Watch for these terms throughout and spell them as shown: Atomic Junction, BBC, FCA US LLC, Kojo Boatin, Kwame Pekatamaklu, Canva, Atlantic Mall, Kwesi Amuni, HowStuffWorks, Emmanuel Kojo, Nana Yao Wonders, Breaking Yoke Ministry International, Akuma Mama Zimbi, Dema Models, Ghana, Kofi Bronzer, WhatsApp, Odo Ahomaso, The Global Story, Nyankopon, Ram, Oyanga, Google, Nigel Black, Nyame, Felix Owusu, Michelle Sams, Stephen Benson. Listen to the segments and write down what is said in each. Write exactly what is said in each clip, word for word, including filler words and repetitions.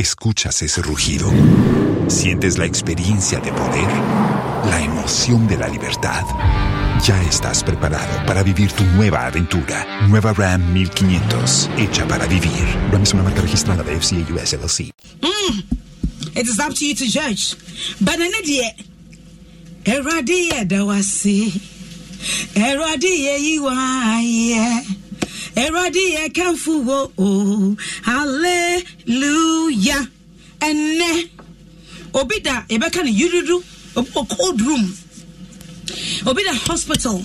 Escuchas ese rugido, sientes la experiencia de poder, la emoción de la libertad. Ya estás preparado para vivir tu nueva aventura. Nueva Ram fifteen hundred, hecha para vivir. Ram es una marca registrada de F C A U S L L C. Mm, it is up to you to judge. But I need Eradiye dawasi, Eradiye iwaye. Eradiye kanfuwo o hallelujah enne obida ebeka ne yududu o cold room obida hospital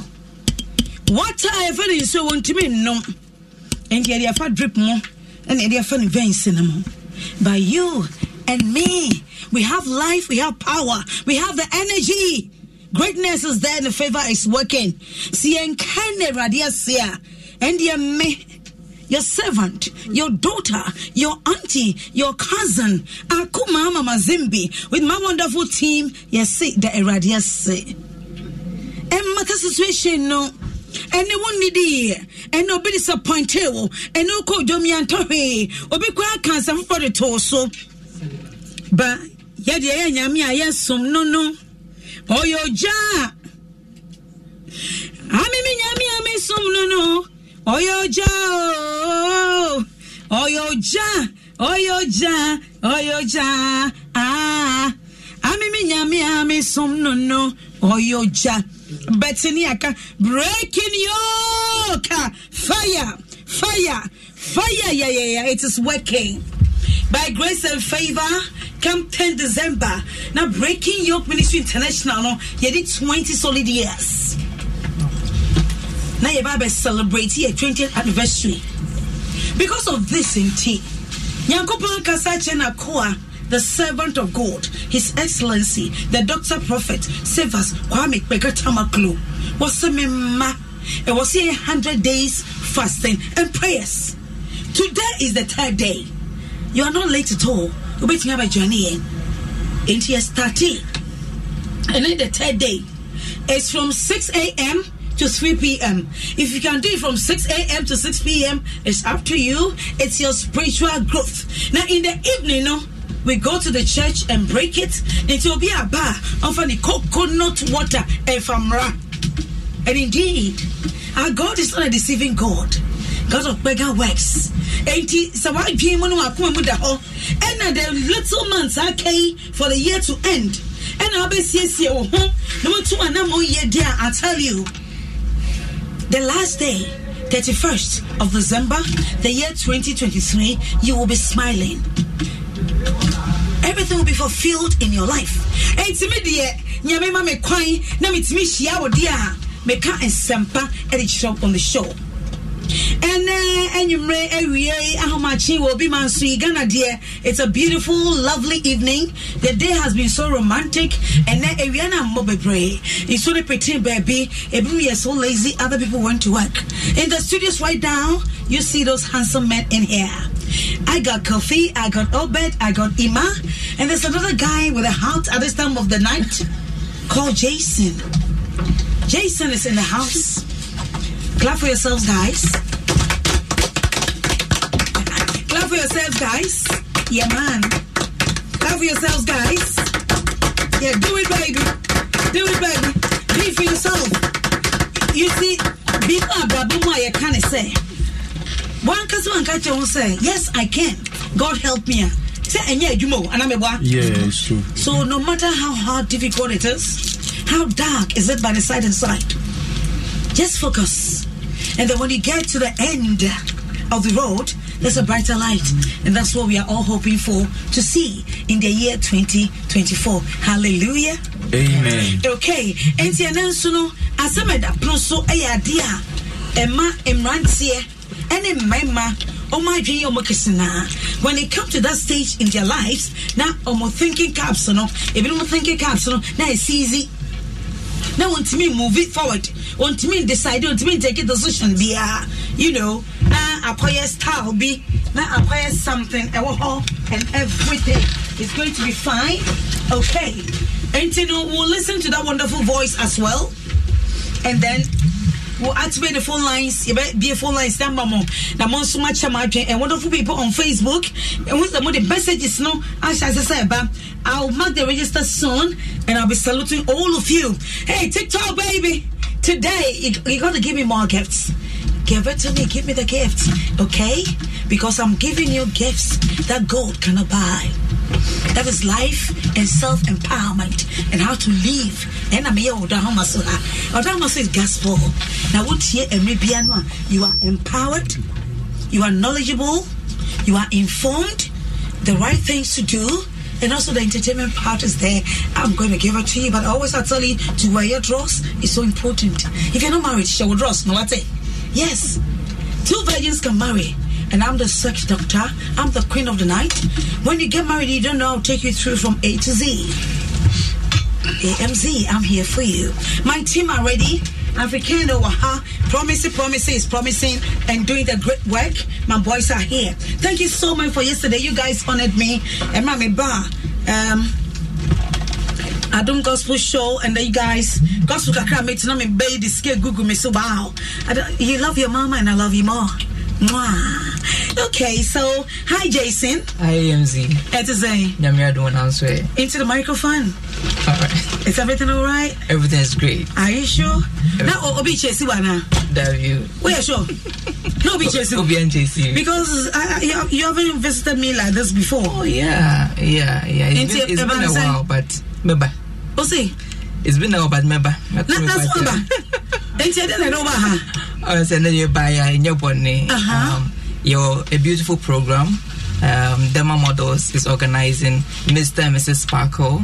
water ever nso wontimi nnom enke dia fa drip mo ene dia fa veins na mo. But you and me, we have life, we have power, we have the energy. Greatness is there and the favor is working. See enkane radia sia. And your me, your servant, your daughter, your auntie, your cousin, Akuma Mama Zimbi, with my wonderful team, you see the Eradia say. And matter situation no, and no one need here, and no be disappointed, and no call Jomi and Tori, or be quite cancer for the torso. But Yadia Yamia, yes, some no, no, or your jar. I mean, Yamia, me some no, no. Oyoja, oyoja, oyoja, oyoja, ah, ami mi nyami ami som no no, oyoja, betini aka, breaking yoke, fire, fire, fire, yeah, yeah, yeah, it is working. By grace and favor, come tenth of December, now Breaking Yoke Ministry International, you did twenty solid years. Now you have celebrate your twentieth anniversary. Because of this in tea, Nyankopon Kasachena Koa, the servant of God, His Excellency, the Doctor Prophet, save us, Kwame Pekatamaklu, was it was a hundred days fasting and prayers. Today is the third day. You are not late at all. You're waiting to have a journey in. It is thirty. And then the third day. It's from six a.m. to three p.m. If you can do it from six a.m. to six p.m., it's up to you. It's your spiritual growth. Now, in the evening, no, we go to the church and break it. It will be a bar of the coconut water and famra. And indeed, our God is not a deceiving God. God of beggar works. And the little months are okay for the year to end. And I'll be saying, no two and I'm all year there, I tell you. The last day, thirty-first of December, the year twenty twenty-three, you will be smiling. Everything will be fulfilled in your life. It's me dear, nyame ma me kwan na mitimi hia wo dia me ka ensempa e dey show on the show. And enyumre ewie ahomachi will be mansu Ghana dear. It's a beautiful, lovely evening. The day has been so romantic. And then ewie na mbe pray. It's so pretend baby. Everyone is so lazy. Other people want to work. In the studios right now, you see those handsome men in here. I got Kofi, I got Obed, I got Ima, and there's another guy with a heart at this time of the night called Jason. Jason is in the house. Clap for yourselves, guys. Clap for yourselves, guys. Yeah, man. Clap for yourselves, guys. Yeah, do it, baby. Do it, baby. Be for yourself. You see, people are babuma, you can't say. One can say, yes, I can. God help me. Yeah, it's true. So no matter how hard, difficult it is, how dark is it by the side and side, just focus. And then when you get to the end of the road, there's a brighter light. And that's what we are all hoping for to see in the year twenty twenty-four. Hallelujah. Amen. Okay. And then, so, as I'm at Pronso, I idea, Emma, Emrantier, and Emma, when they come to that stage in their lives, now I'm thinking capsule, even I'm thinking capsule, now it's easy. Now, want to me move it forward, want to me decide, want to me take a decision, be uh, you know, now a style, be now acquire something, and everything is going to be fine. Okay, and you know, we'll listen to that wonderful voice as well, and then we'll activate the phone lines. You bet be a phone line stand by mom. Now, so much and wonderful people on Facebook. And once the more the messages no, as I said, I'll mark the register soon, and I'll be saluting all of you. Hey, TikTok baby, today you, you gotta give me more gifts. Give it to me. Give me the gifts, okay? Because I'm giving you gifts that gold cannot buy. That is life and self-empowerment and how to live. And I'm here, Odo Ahomaso. Odo Ahomaso is gospel. Now, what here, you are empowered, you are knowledgeable, you are informed, the right things to do, and also the entertainment part is there. I'm going to give it to you, but always I tell you to wear your dress is so important. If you're not married, she will dress. No, what? Yes, two virgins can marry. And I'm the sex doctor. I'm the queen of the night. When you get married, you don't know. I'll take you through from A to Z. A M Z, I'm here for you. My team are ready. Africano, Waha, promising, promising is promising and doing the great work. My boys are here. Thank you so much for yesterday. You guys honored me. And my bar. Um, I don't gospel show, and then you guys gospel kakra me tuna me bay this kid Google me so wow. You love your mama, and I love you more. Mwah. Okay, so hi Jason. Hi M Z. It is a don't answer into the microphone. Alright. Is everything alright? Everything is great. Are you sure? Now Obi Chesi wana. That you. We are sure. No Obi Chesi. Obi and Chesi. Because I, you, you haven't visited me like this before. Oh yeah, yeah, yeah. It's, been, it's been a while, but remember. Oh see. It's been a while, but remember. That's remember. And then I know her. I was sending you by um, your a beautiful program. Um, Dema Models is organizing Mister and Missus Sparkle,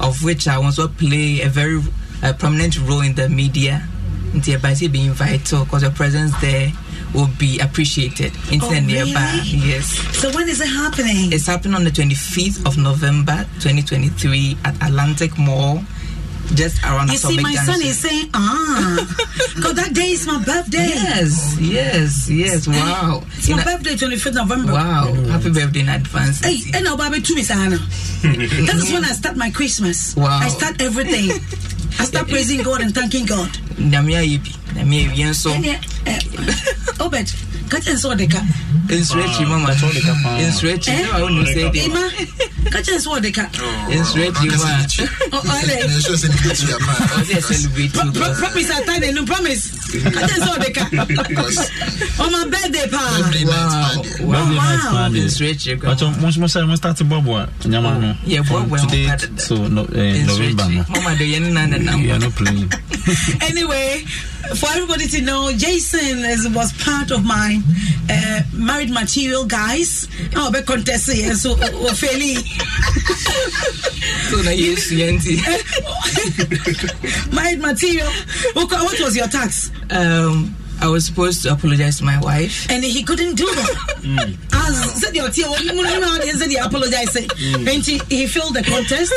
of which I also play a very uh, prominent role in the media. And hereby be invited because your presence there will be appreciated. In oh, really? Yes. So when is it happening? It's happening on the twenty-fifth of November, twenty twenty-three, at Atlantic Mall. Just around you Atomic see, my Junction. Son is saying, ah, because that day is my birthday. Yes, yes, yes, wow. It's my birthday, twenty-fifth of November. Wow, happy birthday in advance. Hey, and no, baby, too, Miss Hannah. That is when I start my Christmas. Wow. I start everything. I start praising God and thanking God. Namia yipi, namia yipi, so. Obed, catch and saw the car. It's Reggie, Mama. It's Reggie. I want to say that. Catch and saw the car. It's Reggie, Mama. Oh, Ollie. It's just a good job, man. Oh, yes, celebrate. Promise, I tell you, no promise. Catch and saw the car. On my birthday, pa. Wow, wow. It's Reggie. But once more, I must start to bob one. Nyamano. Yeah, bob one today. So November. Mama, do you know that number? You are not playing. Anyway, for everybody to know, Jason is, was part of my uh, married material, guys. Oh, be contest here, so we're fairly. So now you married material. What was your tax? Um, I was supposed to apologize to my wife, and he couldn't do that. As said your tear, he said he apologized. And he failed the contest.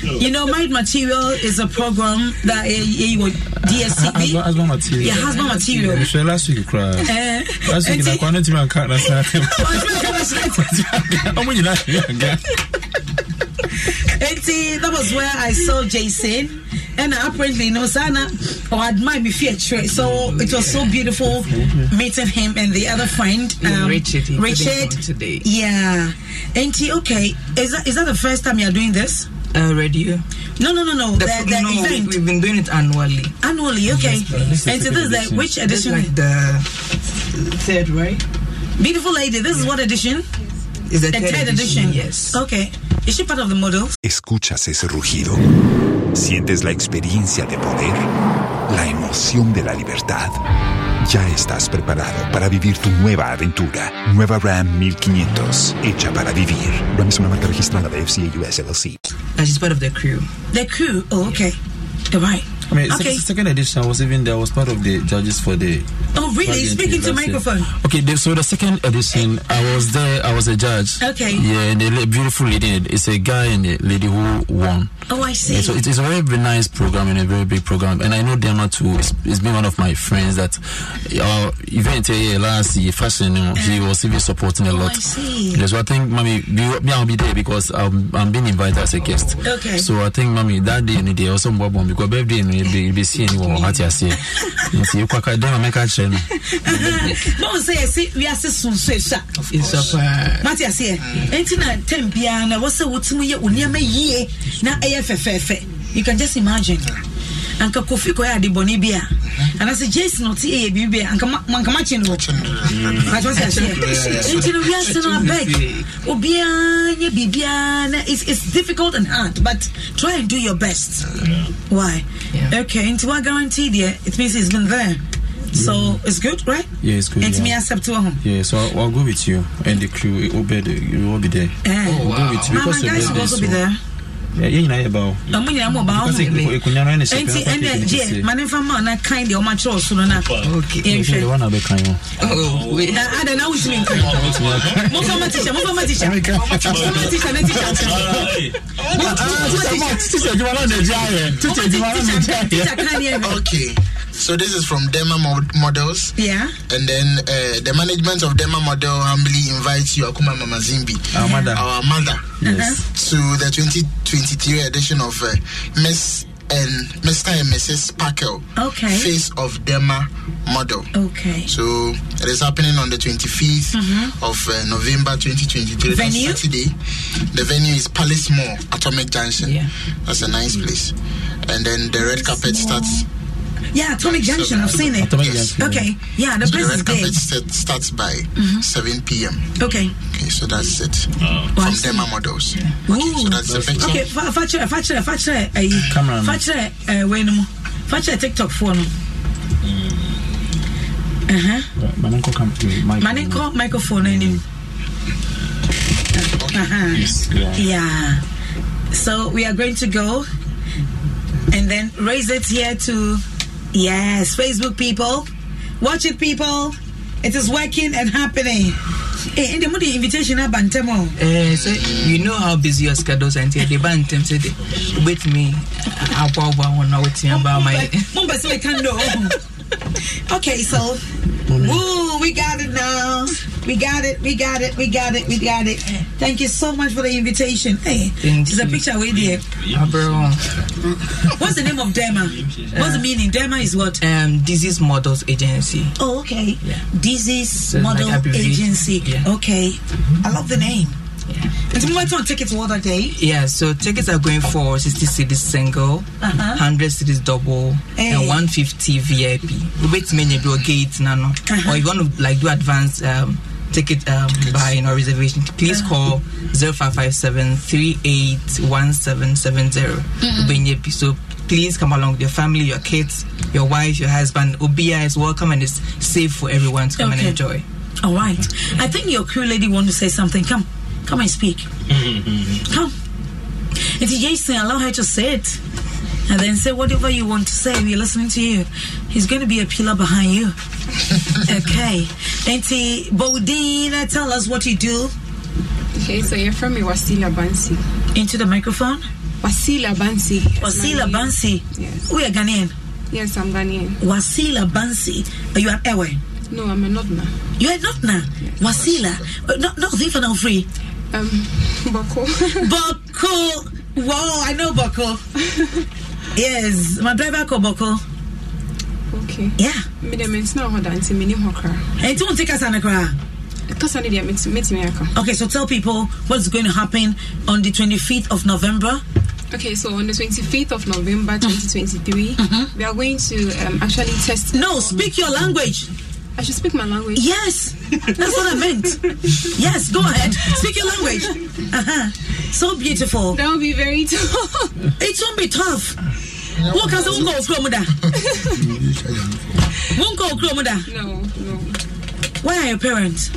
You know, married material is a program that you would D S C B. Husband material. Yeah, husband material. So last week you cried. Last week I couldn't even understand. I'm going to that was where I saw Jason. And apparently, you know, Sana or admire me fear trade. So it was so beautiful meeting him and the other friend, um, Richard. Richard today. Yeah. Auntie, okay. Is that is that the first time you're doing this? Uh, radio. No, no, no, no. The, the, the no event. We've been doing it annually. Annually, okay. Yes, and so this is like which edition? This is like the third, right? Beautiful lady. This yeah. is what edition? It's the, the third, third edition. edition. Yes. Okay. Is she part of the model? ¿Escuchas ese rugido? ¿Sientes la experiencia de poder? ¿La emoción de la libertad? Ya estás preparado para vivir tu nueva aventura. Nueva Ram fifteen hundred, hecha para vivir. Ram es una marca registrada de F C A U S L L C. And she's part of the crew. The crew? Oh, okay. Goodbye. I mean, okay. se- second edition was even there. I was part of the judges for the. Oh, really? Speaking to microphone. Year. Okay, the, so the second edition, I was there. I was a judge. Okay. Yeah, and the beautiful lady. It's a guy and a lady who won. Oh, I see. Yeah, so it, it's a very, very nice program and a very big program. And I know Dema too. It's, it's been one of my friends that our uh, event here last year, fashion, you know, he was even supporting a lot. Oh, I see. Yeah, so I think, mommy, me, I'll be there because I'm, I'm being invited as a guest. Okay. So I think, mommy, that day and the day also Bob because birthday. Be, be see anyone what you see. You see, you can't make a change. Don't say, see, we are so social. It's up. What you see? Anything at ten piano, what's the what's me? You can just imagine. Anka Kofi Koya de Bonibia. And I say, Jason, not see a baby, and come matching watching. That's what I say. Until we are still on back. Obiana, Bibiana, it's difficult and hard, but try and do your best. Why? Yeah. Okay, into what guarantee there? It means it's been there. So yeah. It's good, right? Yeah, it's good. And yeah. me accept to home. Yeah, so I'll, I'll go with you and the crew. It will be there. It will be there. Yeah. Oh, wow. Go with you because Mama, guys will also so. Be there. Yeah, I about. I'm about. Because we could not run a second. My name for man, I kind of my choice. Okay, you want to be kind. Oh, I don't know what you mean. Mathematician, mathematician, mathematician, mathematician. Okay. So this is from Dema Models. Yeah. And then uh, the management of Dema Model humbly invites you, Akuma Mama Zimbi, our mother, our mother, yes, to the twenty twenty-three edition of uh, Miss and Mister and Missus Packel. Okay. Face of Dema Model. Okay. So it is happening on the twenty-fifth mm-hmm. of uh, November twenty twenty-three. Venue? Saturday. The venue is Palace Mall, Atomic Junction. Yeah. That's a nice place. And then the red carpet starts. Yeah, Atomic Junction, I've seen it. Yes. Okay, yeah, the so place the is big. The red starts by mm-hmm. seven p.m. Okay. Okay, so that's it. Oh. From Dema Models. Yeah. Okay, so that's the picture. Okay, Fatre, Fatre, Fatre, Fatre, Fatre, Fatre, Fatre, TikTok phone. Uh-huh. Manenko microphone in him. Uh-huh. Yes. Yeah. yeah. So we are going to go and then raise it here to... Yes, Facebook people, watch it, people. It is working and happening. Hey, and the money invitation up and temo. Eh, so you know how busy your schedules are. The band them said, "Wait me, I will one hour waiting about my." Mumba, so I can do. Okay, so woo, we got it now. We got it. We got it. We got it. We got it. Thank you so much for the invitation. Hey, there's a picture with you. What's the name of Dema? Uh, What's the meaning? Dema is what? Um, Disease Models Agency. Oh, okay. Yeah. Disease so Model like Agency. Yeah. Okay. Mm-hmm. I love the name. Yeah. And you want to take it what day? Yeah, so tickets are going for sixty cities single, uh-huh. one hundred cities double, hey. And one hundred fifty V I P. Wait, many will gate nano. Or you want to like do advanced um, ticket um, buying or reservation? Please uh-huh. call zero five five seven, three eight one seven seven zero. Mm-hmm. So please come along with your family, your kids, your wife, your husband. Obia is welcome and it's safe for everyone to come okay. and enjoy. All right. I think your crew lady want to say something. Come. Come and speak. Come. It's Jason. Allow her to say it. And then say whatever you want to say. We're listening to you. He's going to be a pillar behind you. Okay. Auntie Bodina, tell us what you do. Okay, so you're from Wasila Bansi. Into the microphone? Wasila Bansi. Wasila Bansi. Yes. We are Ghanaian. Yes, I'm Ghanaian. Wasila Bansi. Are you an Ewe? No, I'm a Notna. You are Notna? Yes. Wasila. Not not free for now free. Um, Boko. Boko. Wow, I know Boko. Yes, my driver called Boko. Okay. Yeah. Madam, it's not hard until me name her. And don't take us on a car. Okay, so tell people what's going to happen on the twenty-fifth of November. Okay, so on the twenty-fifth of November, twenty twenty-three, mm-hmm. we are going to um, actually test. No, speak your language. I should speak my language. Yes, that's what I meant. Yes, go ahead. Speak your language. Uh-huh. So beautiful. That would be very tough. It won't be tough. What can someone go Kromuda? Won't go Kromuda? No, no. Where are your parents?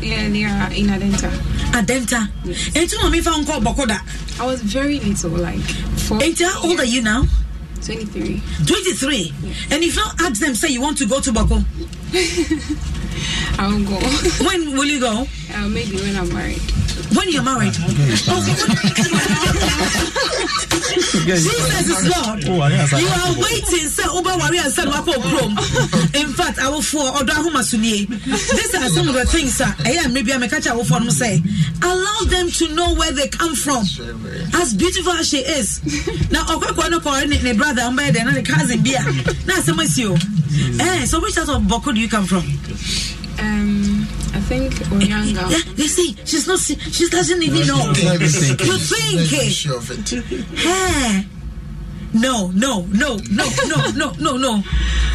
Yeah, they are in Adenta. Adenta. Yes. And you know me found called Bokoda. I was very little, like four. And how old are you now? Twenty-three. Twenty-three. Yeah. And if you ask them, say you want to go to Boko. I won't go. When will you go? Uh, maybe when I'm married. When you're married? Oh, Jesus is Lord. You are waiting. Say Oba Wari and say Wako Krom. In fact, I will for Odo Ahomaso. These are some of the things, sir. And maybe I may catch our phone. Say, allow them to know where they come from. As beautiful as she is. Now, Oka Kwano Kwano, my brother, I'm by the other cousin Bia. Now, some of you. Eh, so which part of Boko do you come from? Um, I think Oyanga. Yeah, you see, she's not. She doesn't even no, know. You think? Sure of it. Hey. No, no, no, no, no, no, no, no.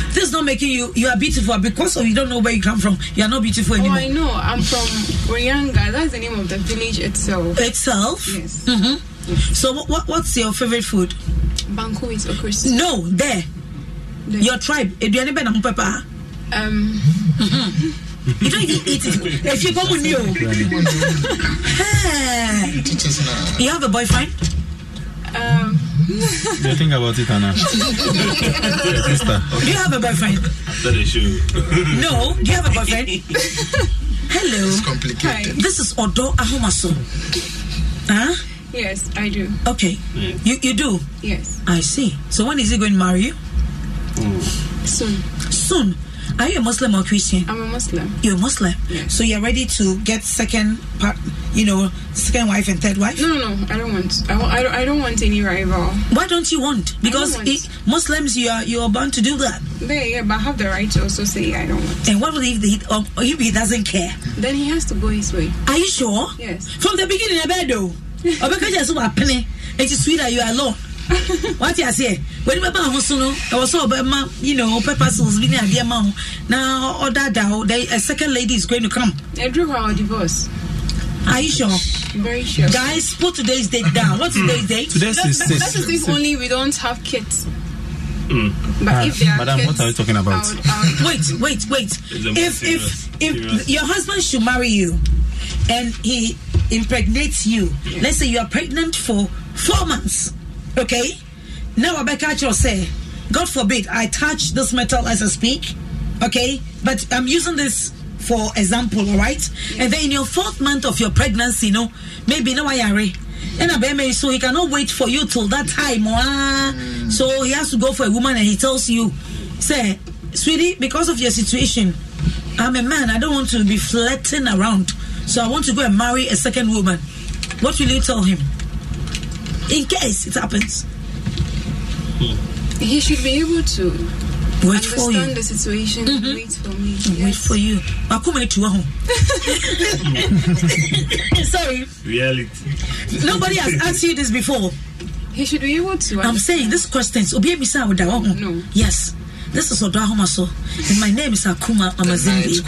This is not making you. You are beautiful because of you don't know where you come from. You are not beautiful anymore. Oh, I know. I'm from Oyanga. That's the name of the village itself. Itself. Yes. Mm-hmm. Yes. So, what what's your favorite food? Banku is okra. No, there. there. Your tribe. Um. You don't eat, eat it. If you come with you. Hey. You have a boyfriend? Um. You think about it, Anna. Do you have a boyfriend? That is you. No. Do you have a boyfriend? Hello. It's complicated. Hi. This is Odo Ahomaso. Huh? Yes, I do. Okay. Yes. You you do? Yes. I see. So when is he going to marry you? Ooh. Soon. Soon. Are you a Muslim or Christian? I'm a Muslim. You're a Muslim? Yeah. So you're ready to get second part, you know, second wife and third wife? No, no, no. I don't want. I, I, don't, I don't want any rival. Why don't you want? Because want. It, Muslims, you are you are bound to do that. Yeah, yeah, but I have the right to also say I don't want. And what will he if, um, if he doesn't care? Then he has to go his way. Are you sure? Yes. From the beginning, I bet though. It is sweet that you are alone. What you say? When my mom was no, I was so mom, you know, Pepper was being a dear mom. Now, or that, a second lady is going to come. I drew our divorce. Are you sure? Very sure. Guys, put today's date down. What's today's date? Today's is six. That is if only we don't have kids. Mm. But uh, if they are Madam, kids, what are you talking about? I'll, I'll wait, wait, wait. If if if your husband should marry you, and he impregnates you, yeah. Let's say you are pregnant for four months. Okay, now I back at you say, God forbid I touch this metal as I speak. Okay, but I'm using this for example, all right? Yes. And then in your fourth month of your pregnancy, you know, maybe no I and I be so he cannot wait for you till that time. Mm. So he has to go for a woman and he tells you, say, sweetie, because of your situation, I'm a man. I don't want to be flirting around. So I want to go and marry a second woman. What will you tell him? In case it happens, he should be able to wait for you. Understand the situation. Mm-hmm. And wait for me. Yes. Wait for you. I come to home. Sorry. Reality. Nobody has asked you this before. He should be able to. I'm understand. Saying these questions. No. Yes. This is Odo Ahomaso, and my name is Akuma Mama Zimbi.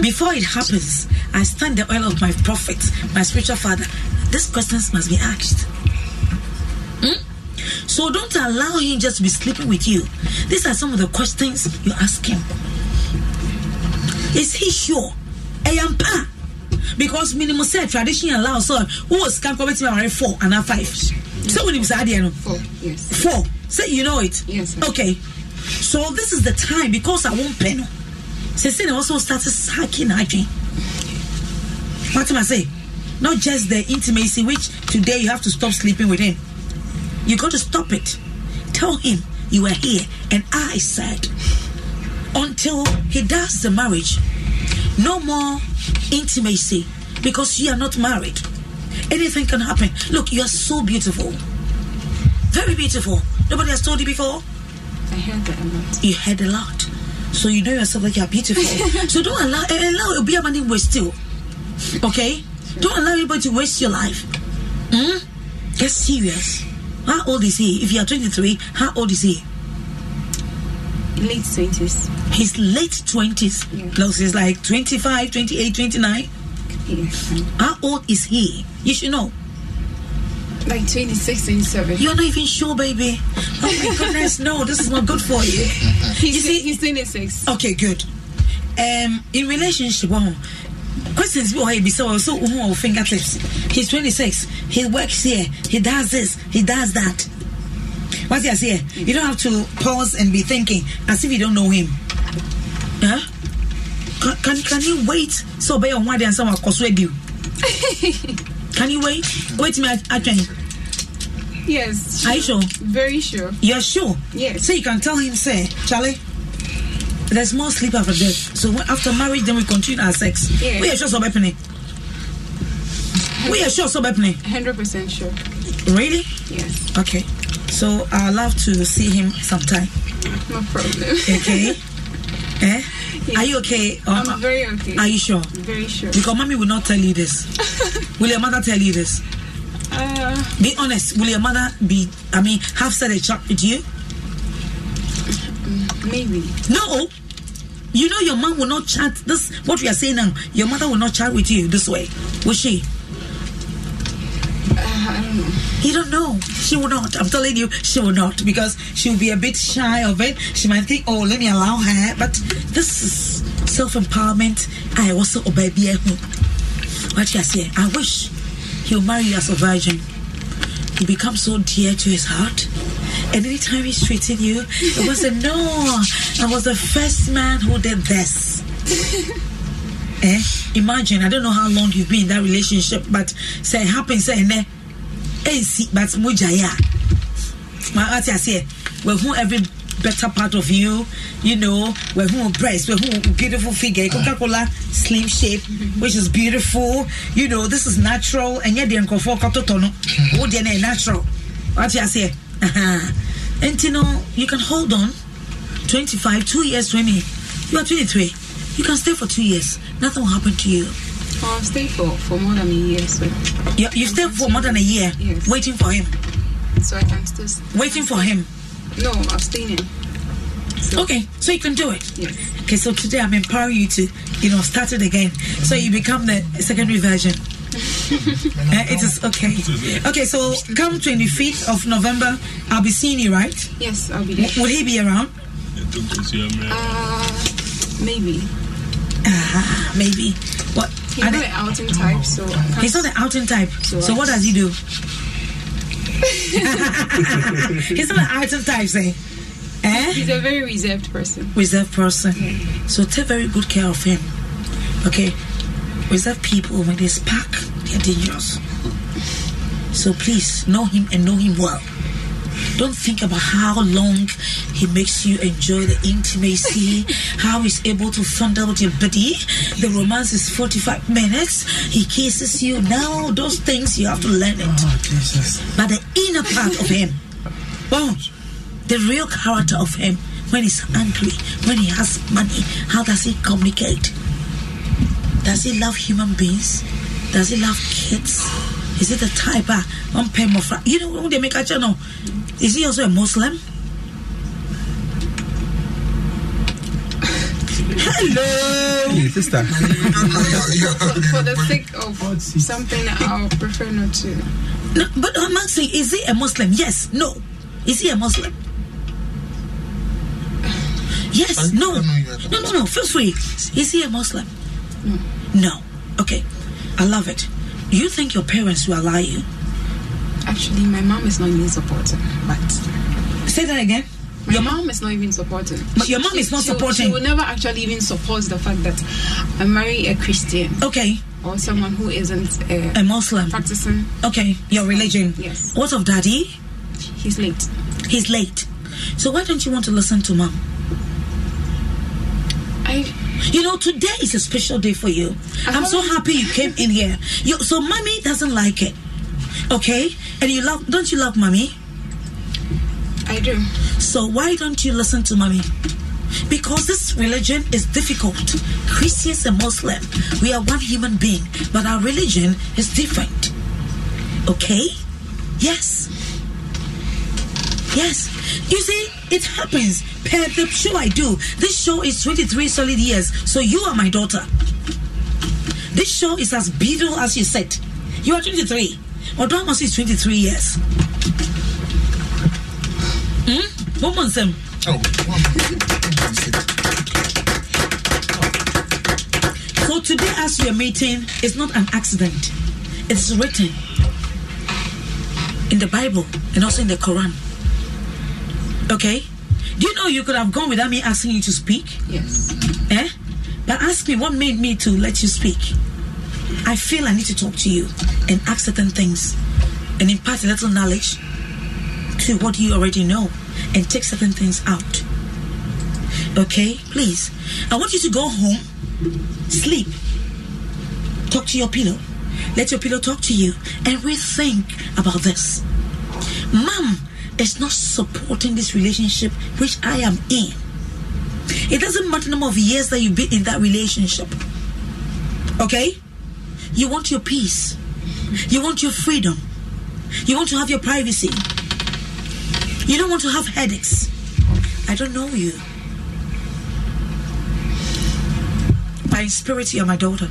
Before it happens, I stand the oil of my prophet, my spiritual father. These questions must be asked. Hmm? So don't allow him just to be sleeping with you. These are some of the questions you ask him. Is he sure? I am pa. Because minimum said tradition allows so who was can commit marriage four and five. Yes. So when you say no? Four. Yes. Four. Say so you know it. Yes. Sir. Okay. So this is the time because I won't pay no. Cecilia also started sucking I think. What am I saying? Not just the intimacy, which today you have to stop sleeping with him. You got to stop it. Tell him you were here and I said. Until he does the marriage, no more intimacy because you are not married. Anything can happen. Look, you are so beautiful. Very beautiful. Nobody has told you before? I heard that a lot. You heard a lot. So you know yourself that you are beautiful. So don't allow, allow it be a money waste still. Okay? Sure. Don't allow anybody to waste your life. Hmm? Get serious. How old is he? If you are twenty-three, how old is he? Late twenties. his late twenties. Yeah. Plus he's like twenty-five, twenty-eight, twenty-nine. Yeah. How old is he? You should know. Like twenty-six, twenty-seven. You're not even sure, baby. Oh my goodness, no, this is not good for you. He's, you see, he's twenty-six. Okay, good. Um, in relationship, well, questions people have so so fingertips. He's twenty-six. He works here. He does this. He does that. What's he here? You don't have to pause and be thinking as if you don't know him. Huh? Can can, can you wait? So be on one day and someone persuade you. Can you wait? Wait me, Adrian. Yes. Sure. Are you sure? Very sure. You're sure? Yes. So you can tell him, say, Charlie, there's more sleep after death. So after marriage, then we continue our sex. Yes. We are sure so happening. We are sure so happening. one hundred percent sure. Really? Yes. Okay. So I'd love to see him sometime. No problem. Okay. Eh? Yes. Are you okay? Um, I'm very okay. Are you sure? Very sure. Because mommy will not tell you this. Will your mother tell you this? Uh, be honest. Will your mother be, I mean, have said a chat with you? Maybe. No. You know your mom will not chat. This what we are saying now. Your mother will not chat with you this way. Will she? Uh, I don't know. You don't know. She will not. I'm telling you, she will not. Because she will be a bit shy of it. She might think, oh, let me allow her. But this is self-empowerment. I also obey B M O. What she has said. I wish he'll marry you as a virgin. You become so dear to his heart. And anytime he's treating you, it was a no. I was the first man who did this. Eh? Imagine, I don't know how long you've been in that relationship, but say it happens, say ne. But mujaya. My auntie has said, well, who every better part of you, you know, well, who breasts, well, who beautiful figure, Coca-Cola slim shape, which is beautiful. You know, this is natural, and yet the uncle for Katotono, oh, they're natural. Auntie has said. Uh-huh. And you know, you can hold on twenty-five, two years, twenty. You are twenty-three. You can stay for two years. Nothing will happen to you. Oh, I've stayed for, for more than a year. So you, you stayed for more than a year? Yes. Waiting for him? So I can still stay. Waiting for him? No, I've stayed in. So. Okay, so you can do it? Yes. Okay, so today I'm empowering you to, you know, start it again. Mm-hmm. So you become the secondary version. uh, it is okay. Okay, so come twenty-fifth of November, I'll be seeing you, right? Yes, I'll be there. Will he be around? Uh, maybe. Ah, uh, maybe. What? He's not an outing type, so. He's not an outing type. So, so what does he do? He's not an outing type, say. Eh? He's a very reserved person. Reserved person. Okay. So take very good care of him. Okay. Reserve people, when they spark, they are dangerous. So please know him and know him well. Don't think about how long he makes you enjoy the intimacy, how he's able to fondle your body. The romance is forty-five minutes. He kisses you. Now those things you have to learn it. Oh, Jesus. But the inner part of him, oh, the real character of him, when he's angry, when he has money, how does he communicate? Does he love human beings? Does he love kids? Is it the type ah? One pair more. You know when they make a channel. Is he also a Muslim? Hello, hey, sister. for, for the sake of something, I'll prefer not to. No, but I'm not saying. Is he a Muslim? Yes. No. Is he a Muslim? Yes. No. No. No. No. Feel free. Is he a Muslim? No. Okay. I love it. You think your parents will allow you? Actually, my mom is not even supporting. But say that again. My your mom is not even supporting. But she, your mom she, is not she, supporting. She will never actually even support the fact that I marry a Christian. Okay. Or someone who isn't a, a Muslim practicing. Okay. Your religion. Yes. What of daddy? He's late. He's late. So why don't you want to listen to mom? I. You know, today is a special day for you. I'm so happy you came in here. You, so, mommy doesn't like it, okay? And you love, don't you love mommy? I do. So, why don't you listen to mommy? Because this religion is difficult. Christians and Muslims, we are one human being, but our religion is different, okay? Yes. Yes. You see, it happens. Pep, sure I do. This show is twenty-three solid years, so you are my daughter. This show is as beautiful as you said. You are twenty-three. Odo Ahomaso is twenty-three years. Hmm? What month, Sam? Oh, so today, as we are meeting, it's not an accident. It's written in the Bible and also in the Quran. Okay? Do you know you could have gone without me asking you to speak? Yes. Eh? But ask me what made me to let you speak. I feel I need to talk to you and ask certain things and impart a little knowledge to what you already know and take certain things out. Okay? Please. I want you to go home, sleep, talk to your pillow. Let your pillow talk to you and rethink about this. Mom is not supporting this relationship which I am in. It doesn't matter the number of years that you've been in that relationship. Okay? You want your peace. You want your freedom. You want to have your privacy. You don't want to have headaches. I don't know you. By spirit, you're my daughter.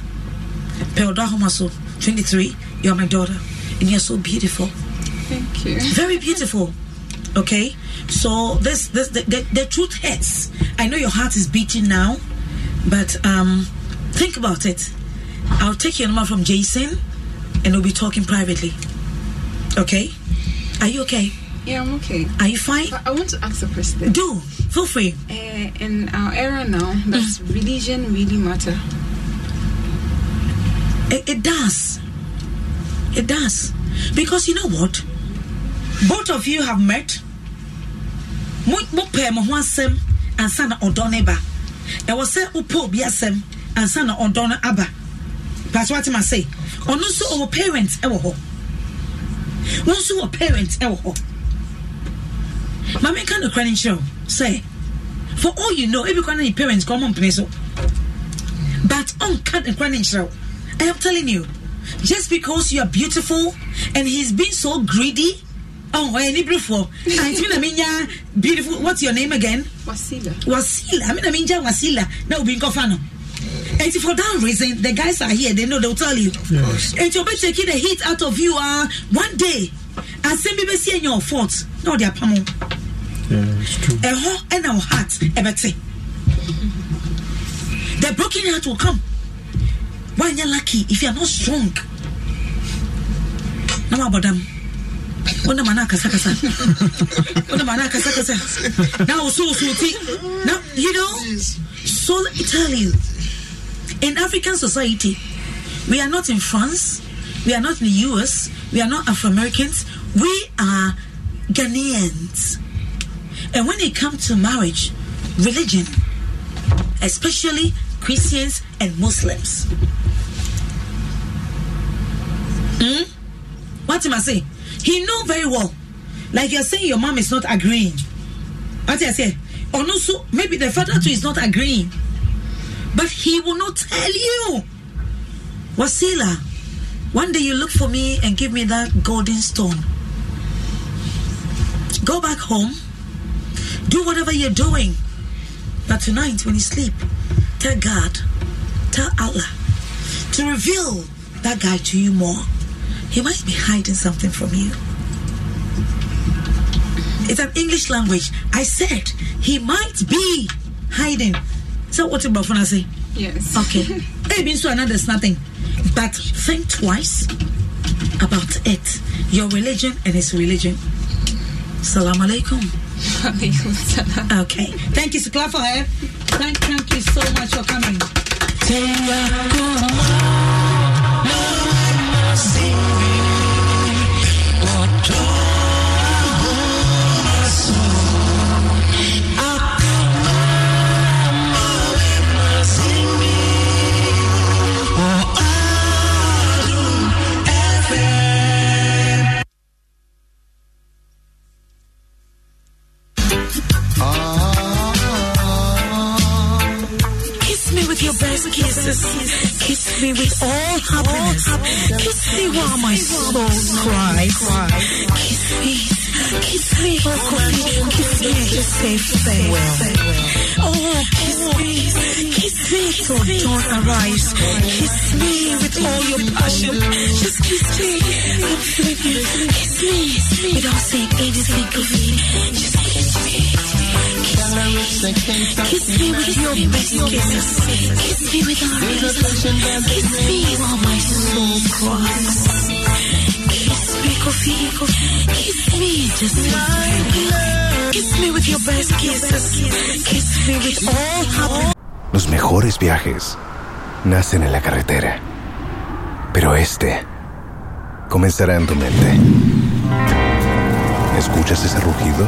Odo Ahomaso, twenty-three, you're my daughter. And you're so beautiful. Thank you. Very beautiful. Okay? So, this, this, the, the, the truth hurts. I know your heart is beating now, but um, think about it. I'll take your number from Jason, and we'll be talking privately. Okay? Are you okay? Yeah, I'm okay. Are you fine? But I want to ask a question. Do. Feel free. Uh, in our era now, does mm. religion really matter? It, it does. It does. Because you know what? Both of you have met. And sana odoneba. I was saying upo biasem and sana odona aba. That's what I say. And also our parents ewo. Also our parents ewo. Mama can't cry in show. Say, for all you know, every kind of parents come on place. But on can't cry in show. I am telling you, just because you are beautiful and he's been so greedy. Oh, any beautiful. I mean, I mean, beautiful. What's your name again? Wasila. Wasila. I mean, I mean, Wasila. Now we go fano. And for that reason, the guys are here. They know they'll tell you. Yes. And you'll be taking the heat out of you. Uh, one day, I send me seeing your faults. No, they are pamo. Yeah, it's true. A whole and our heart, everything. The broken heart will come. When you're lucky, if you're not strong, no about them. Ona manaka sakasa. Ona manaka sakasa. Now so so now you know. So let me tell you, in African society, we are not in France, we are not in the U S, we are not Afro Americans, we are Ghanaians. And when it comes to marriage, religion, especially Christians and Muslims. Hmm? What am I saying? He knew very well. Like you're saying your mom is not agreeing. What did I say? Or no, so maybe the father too is not agreeing. But he will not tell you. Wasila, one day you look for me and give me that golden stone. Go back home. Do whatever you're doing. But tonight when you sleep, tell God, tell Allah to reveal that guy to you more. He might be hiding something from you. It's an English language. I said he might be hiding. So what about when I say? Yes. Okay. It means to another is nothing. But think twice about it. Your religion and his religion. Salam alaikum. Okay. Thank you. So clap for her. Thank, thank you so much for coming. Kisses, kiss me with all happiness. Kiss me while my soul cries. Kiss me Kiss me, kiss me, safe, safe, well. Oh, kiss me, kiss me, so don't arise. Kiss me with all your passion. Just kiss me, I'm feeling you. Kiss me, without saying anything to me. Just kiss me, kiss me with your best kisses. Kiss me with our kisses. Kiss me while my soul cries. Kiss me, coffee, coffee. Kiss me, just kiss me with your best kisses. Kiss me with all happiness. Los mejores viajes nacen en la carretera, pero este comenzará en tu mente. ¿Escuchas ese rugido?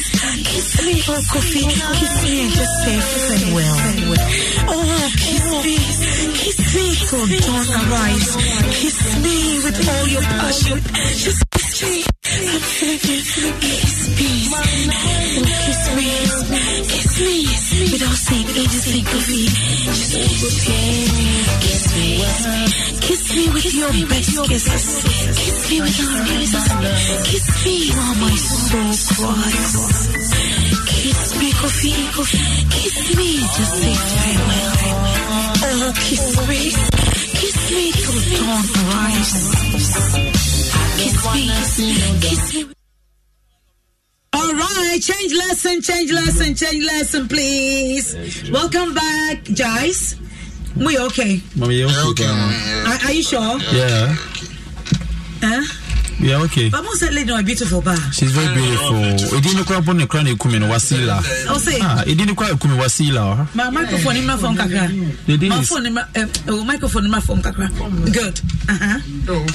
me, oh coffee, kiss me and just say farewell. Oh, kiss me, kiss me till dawn arrives. Kiss me with all your passion. Just kiss me, I'm feeling you. Kiss me, kiss me, kiss me, without saying anything to me. Just kiss me, kiss me, kiss me with your best kisses. Kiss me with our kisses. Kiss me while my soul cries. Kiss me, coffee, coffee. Kiss me, just say farewell. Oh, kiss me, kiss me till dawn arises. Kiss me, kiss me. All right, change lesson, change lesson, change lesson, please. Welcome back, guys. We okay? Mommy, you okay? Are, are you sure? Yeah. Huh? Yeah, okay. But most certainly, no, a beautiful bar. She's very beautiful. It didn't look up on the crown, you come in Wasila. Oh, say, it didn't look up on Wasila. My microphone in my phone, Kakra. My phone in my uh, microphone in my phone, Kakra. Good. Uh huh.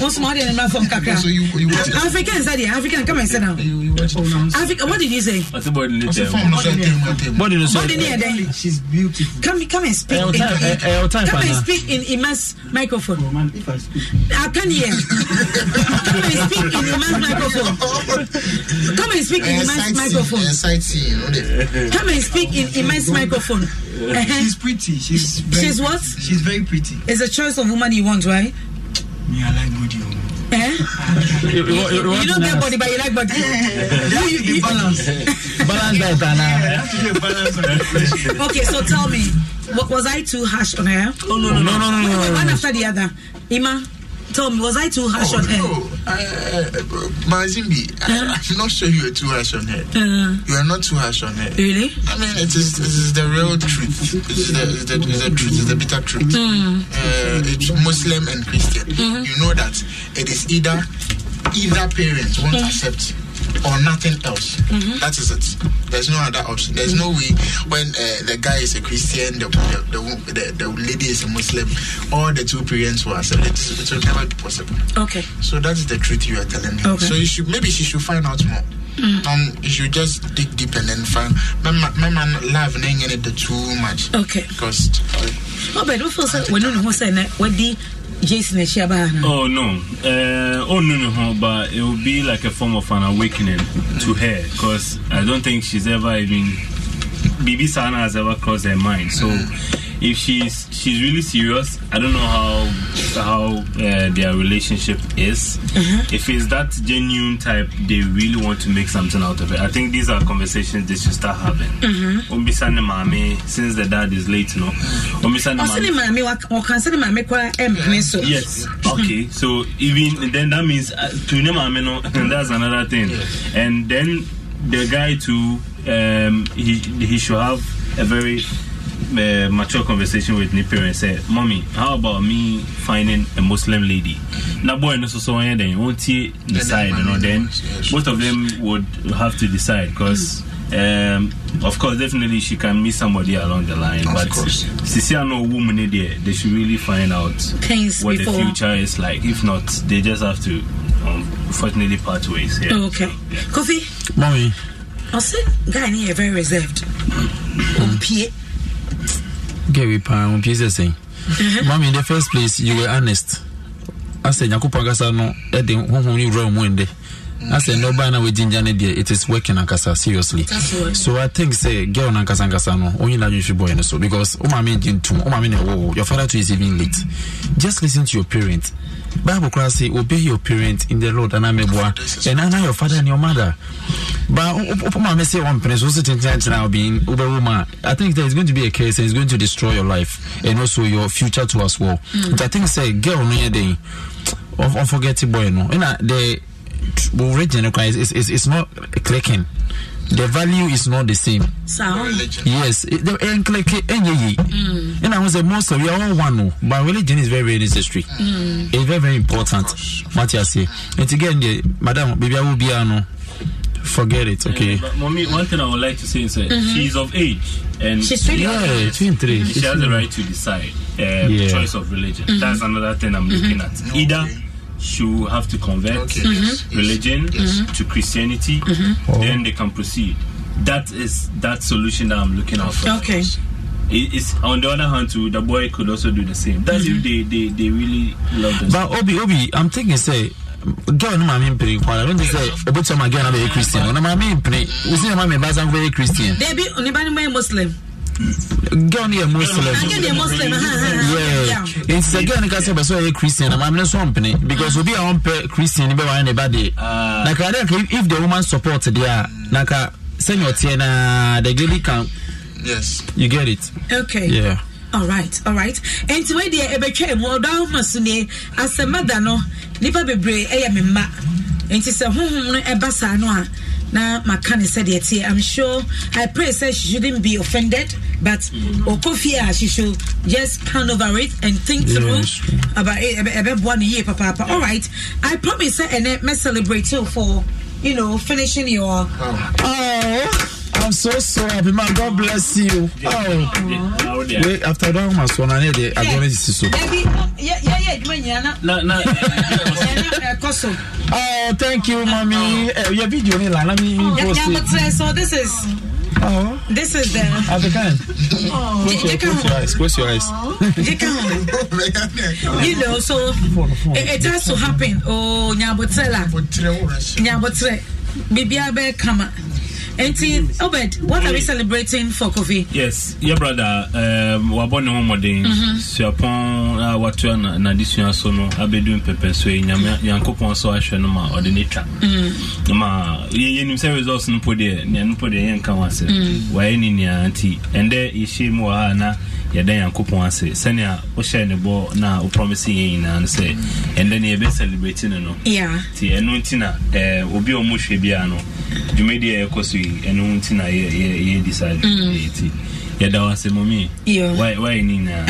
Once more in my phone, Kakra. African, Sadia, African, come and sit down. African, what did you say? What did you say? She's beautiful. Come, come and speak. In, in, come and speak in Ima's microphone. I can't hear. Come and speak. In the man's microphone. Come and speak in the man's microphone. Come and speak in the man's microphone. She's pretty. She's very, she's what? She's very pretty. It's a choice of woman you want, right? Me, I like good women. Eh? you, you, you, you, you don't get body, but you like body. You, you, you balance. Balance that, Anna. Okay, so tell me, was I too harsh on her? Oh no, no, no, no, no. no. One after the other, Ima. Tell me, was I too harsh oh, on her? No, uh, Mama Zimbi, uh, I'm not sure you were too harsh on her. Uh, you are not too harsh on her. Really? I mean, it is, it is the real truth. It's the, it's the, it's the truth. It's the bitter truth. Mm. Uh, it's Muslim and Christian. Mm-hmm. You know that it is either either parents won't mm. accept or nothing else. Mm-hmm. That is it. There's no other option. There's mm-hmm. no way when uh, the guy is a Christian, the the, the the lady is a Muslim, or the two parents were accepted. It will never be possible. Okay. So that's the truth you are telling me. Okay. So you should maybe she should find out more. Mm-hmm. Um, you should just dig deep and then find. My my man love nang in it too much. Okay. Because. Oh, but we feel we know who said what the. Jason oh no uh, oh no no but it will be like a form of an awakening to her because I don't think she's ever even Bibi Sana has ever crossed her mind, so if she's she's really serious, I don't know how how uh, their relationship is. Uh-huh. If it's that genuine type, they really want to make something out of it. I think these are conversations they should start having. Uh-huh. Since the dad is late, no. Uh-huh. Yes. Okay. So even then, that means to that's another thing. And then the guy too, um, he he should have a very Uh, mature conversation with my parents. Say, "Mommy, how about me finding a Muslim lady?" Now, boy, no so so then won't he decide? You know, then both of them would have to decide because, um, of course, definitely she can meet somebody along the line. But since there are no women in there, they should really find out what the future is like. If not, they just have to, unfortunately, um, part ways. Yeah. Oh, okay, so, yeah. Coffee, mommy. I said, guy, here very reserved. Um, Mommy, in the first place, you were honest. I said, Yakupasano, at the home you roam one day. I said, no banner with Ginger, it is working, Akasa, seriously. So I think, say, girl, Nakasa Casano, only now you should boy, so because, oh, my mean, too, oh, my mean, oh, your father too is even late. Just listen to your parents. Bible class obey your parents in the Lord and I'm and honor your father and your mother. But I say one place also now being I think there is going to be a case and it's going to destroy your life and also your future too as well. Mm. I think say girl no your day of unforgettable boy no. And the original is is it's not clicking. The value is not the same. So, yes, the mm. And I was a most of we are all one, no, but religion is very, very necessary. Mm. It's very, very important. What you say? And again, the, madam, baby, I will be ano. Forget it, okay. Uh, but mommy, one thing I would like to say is that mm-hmm. she's of age and she's she, yeah, twenty-three. She has the right to decide uh, yeah. the choice of religion. Mm-hmm. That's another thing I'm mm-hmm. looking at. Either. She will have to convert okay, yes, religion yes. to Christianity, mm-hmm. oh. then they can proceed. That is that solution that I'm looking out for. Okay. It, it's on the other hand, too, the boy could also do the same. That's mm-hmm. if they, they, they really love this. But Obi, Obi, I'm thinking, say, girl, no, my main play. When they say, "About your girl, I'm very Christian." No, my main play. We say, "My main boss, I'm very Christian." They be, anybody be Muslim. Girl, you're Muslim. Again, Muslim. Yeah, it's again because I'm so a Christian. I'm not something because we be a own Christian. Be anybody. Like I think if the woman supports their, like send your tina, the girl can. Yes, you get it. Okay. Yeah. All right. All right. And today the Ebeke Moda Masune as a mother no nipa bebre eya me ma. And she said, "Hmm, no ebasa no ha." Now, my can is said yet. I'm sure I pray says she shouldn't be offended, but Okofia, she should just pan over it and think through about it. About one year, Papa. All right, I promise, and may celebrate you for you know finishing your oh. I'm so so happy, man. God bless you. Yeah. Oh, yeah. Wait, after that, my son, I need the agony. So, yeah, yeah, yeah. Do you know? No, no. Oh, thank you, mommy. Your video, you like? Let me post it. So this is. Oh. This is the. At the kind. Oh. Close your, close your eyes. Close your eyes. You know, so it, it has to happen. Oh, nyabotela. Nyabotre. Bibi abe kama. Auntie Obed, what are we celebrating for coffee? Yes, your brother, um, we are born home modern. So upon what we are na disunya so no, abedun pepe so inyama yankopon so ahwe no ma ordinator. Ma yenim say results no pode, ne no pode yen kan wase. Wa eni ni auntie, and there issue mu ha na ya dan yankopon ase. Senia o share ne bo na o promise yen na say. And then you be celebrating no. Yeah. Ti enu ntina eh obi o mu hwe bia no. Jumedi e kosu and until I ye decide yeah that was a mommy why why Nina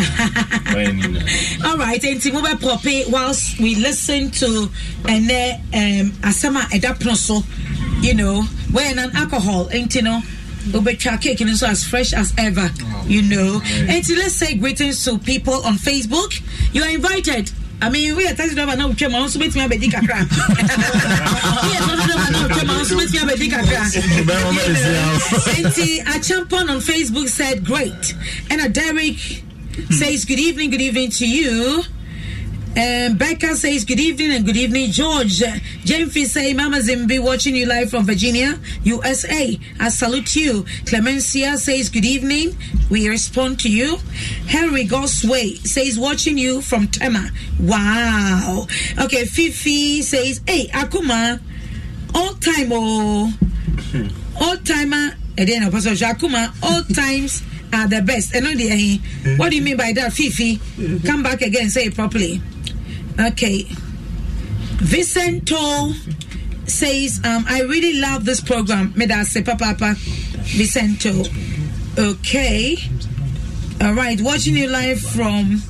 why Nina all right and mobile poppy whilst we listen to and then um asama edapnoso you know when an alcohol ain't you know Obecha cake and so as fresh as ever you know and let's say greetings to people on Facebook you are invited I mean, we are taxi driver now. We are submit me a big crack. We submit me a big crack. Auntie, a champion on Facebook said, "Great." And a Derek says, "Good evening, good evening to you." And Becca says, "Good evening and good evening, George." James say, "Mama Zimbi, watching you live from Virginia, U S A. I salute you." Clemencia says, "Good evening. We respond to you." Henry Gosway says, "Watching you from Tema." Wow. Okay, Fifi says, "Hey, Akuma, old time, oh, old timer." And then Apostle Akuma, "Old times are the best." And on the what do you mean by that, Fifi? Come back again, say it properly. Okay. Vicento says, um, I really love this program. Medase Papa Vicento. Okay. All right. Watching you live from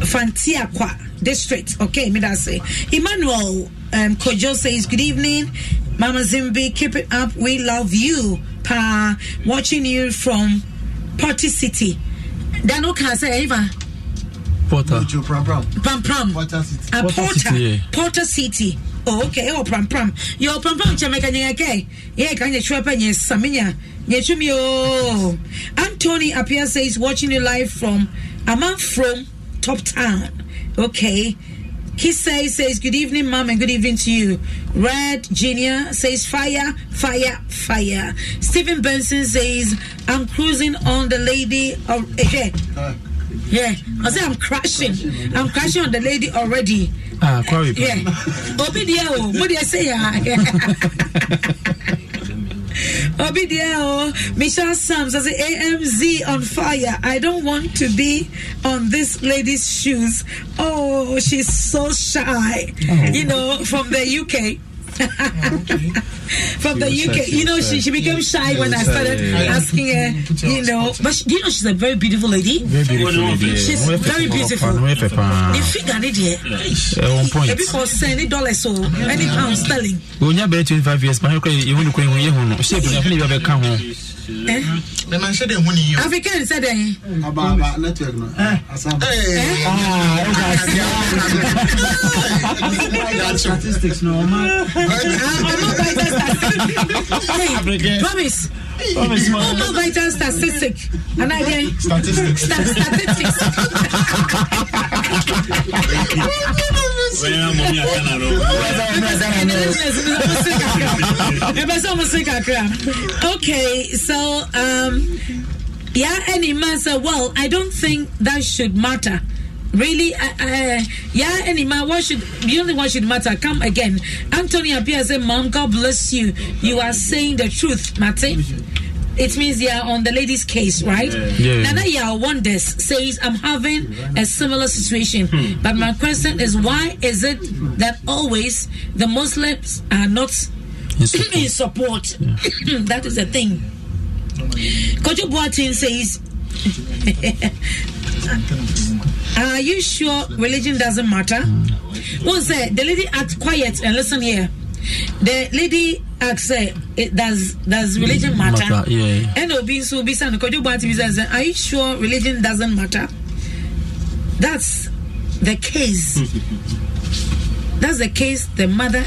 Fantiaqua District. Okay. Medase. Emmanuel um, Kojo says, "Good evening, Mama Zimbi. Keep it up. We love you. Pa. Watching you from Party City." Dano can say, Eva. Porter. Pram Pram. Pram Pram. Porter City. Uh, Porter, Porter City. Yeah. Porter City. Oh, okay. Oh, Pram Pram. Yo, Pram Pram, Jamaica, okay. Yeah, can you trap and yes, Samina? Yechumio. Anthony Appiah says watching you live from Amman from Top Town. Okay. Kisei says good evening, mom, and good evening to you. Red Junior says fire, fire, fire. Stephen Benson says I'm cruising on the lady of yeah. Yeah. I say I'm crashing. I'm crashing on the lady already. Ah, quite. Yeah. Obidio, what do you say? Obidio, Michelle Sams says A M Z on fire. I don't want to be on this lady's shoes. Oh, she's so shy. Oh. You know, from the U K. Okay. From she the U K, shy, you know, she, she became shy she when I started shy, yeah. asking her, you know. But she, do you know she's a very beautiful lady? Very beautiful lady. She's yeah. very beautiful. The figure, idiot. One point. Maybe for any dollars or any pounds sterling. When you're twenty-five years, but you won't go in. She's going to be a come home. Eh? African said, eh? About network. Ah, statistics, no, promise. Promise, oh, my vital statistics. And again, statistics. Statistics. Okay, so, um, yeah, any man said, well, I don't think that should matter. Really, uh, uh, yeah, anyway, what should the only one should matter? Come again. Anthony Appiah said, Mom, God bless you. You are saying the truth, Martin. It means you are on the lady's case, right? Yeah. Yeah. Nana Yao Wonders says, I'm having a similar situation. Hmm. But my question is, why is it that always the Muslims are not in support? In support? Yeah. That is the thing. Kojo Boatin says, are you sure religion doesn't matter? What's that? The lady act quiet and listen here. The lady asks, does does religion matter? Yeah. And Obisu Bisan Kodubati says, are you sure religion doesn't matter? That's the case. That's the case. The mother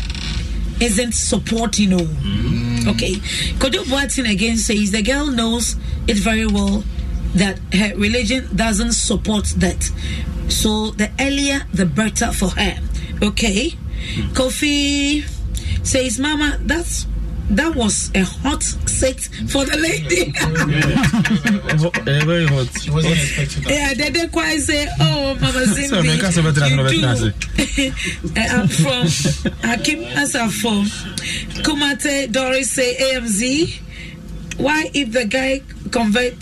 isn't supporting. Okay. Kodubati again says the girl knows it very well that her religion doesn't support that. So the earlier, the better for her. Okay? Mm-hmm. Kofi says, Mama, that's that was a hot seat for the lady. Yeah, very hot. She wasn't expecting that. Yeah, they, they quite say, oh, Mama Zimbi, you do. I'm from Hakim Asafo. Kumate Doris say, A M Z, why if the guy convert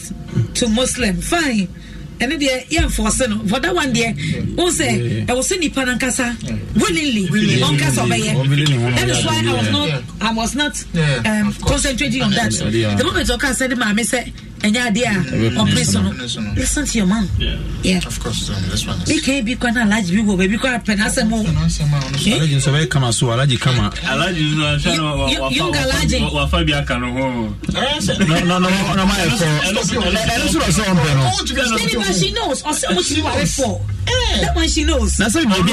to Muslim, fine. And then they yeah for for that one there. Who say I was saying the panankasa willingly, that is why I was not, I was not um, concentrating on that. The moment Oka said, "Mama, say and your idea or personal." Listen to your mom. Yeah, of course. This one. We can't be quite a large people, but we can't pronounce more. Pronounce more. Large, so we come as well. Large, come as large. No, no, no, no, no. My she knows or so much she was for. That one she knows. That's why we Mommy,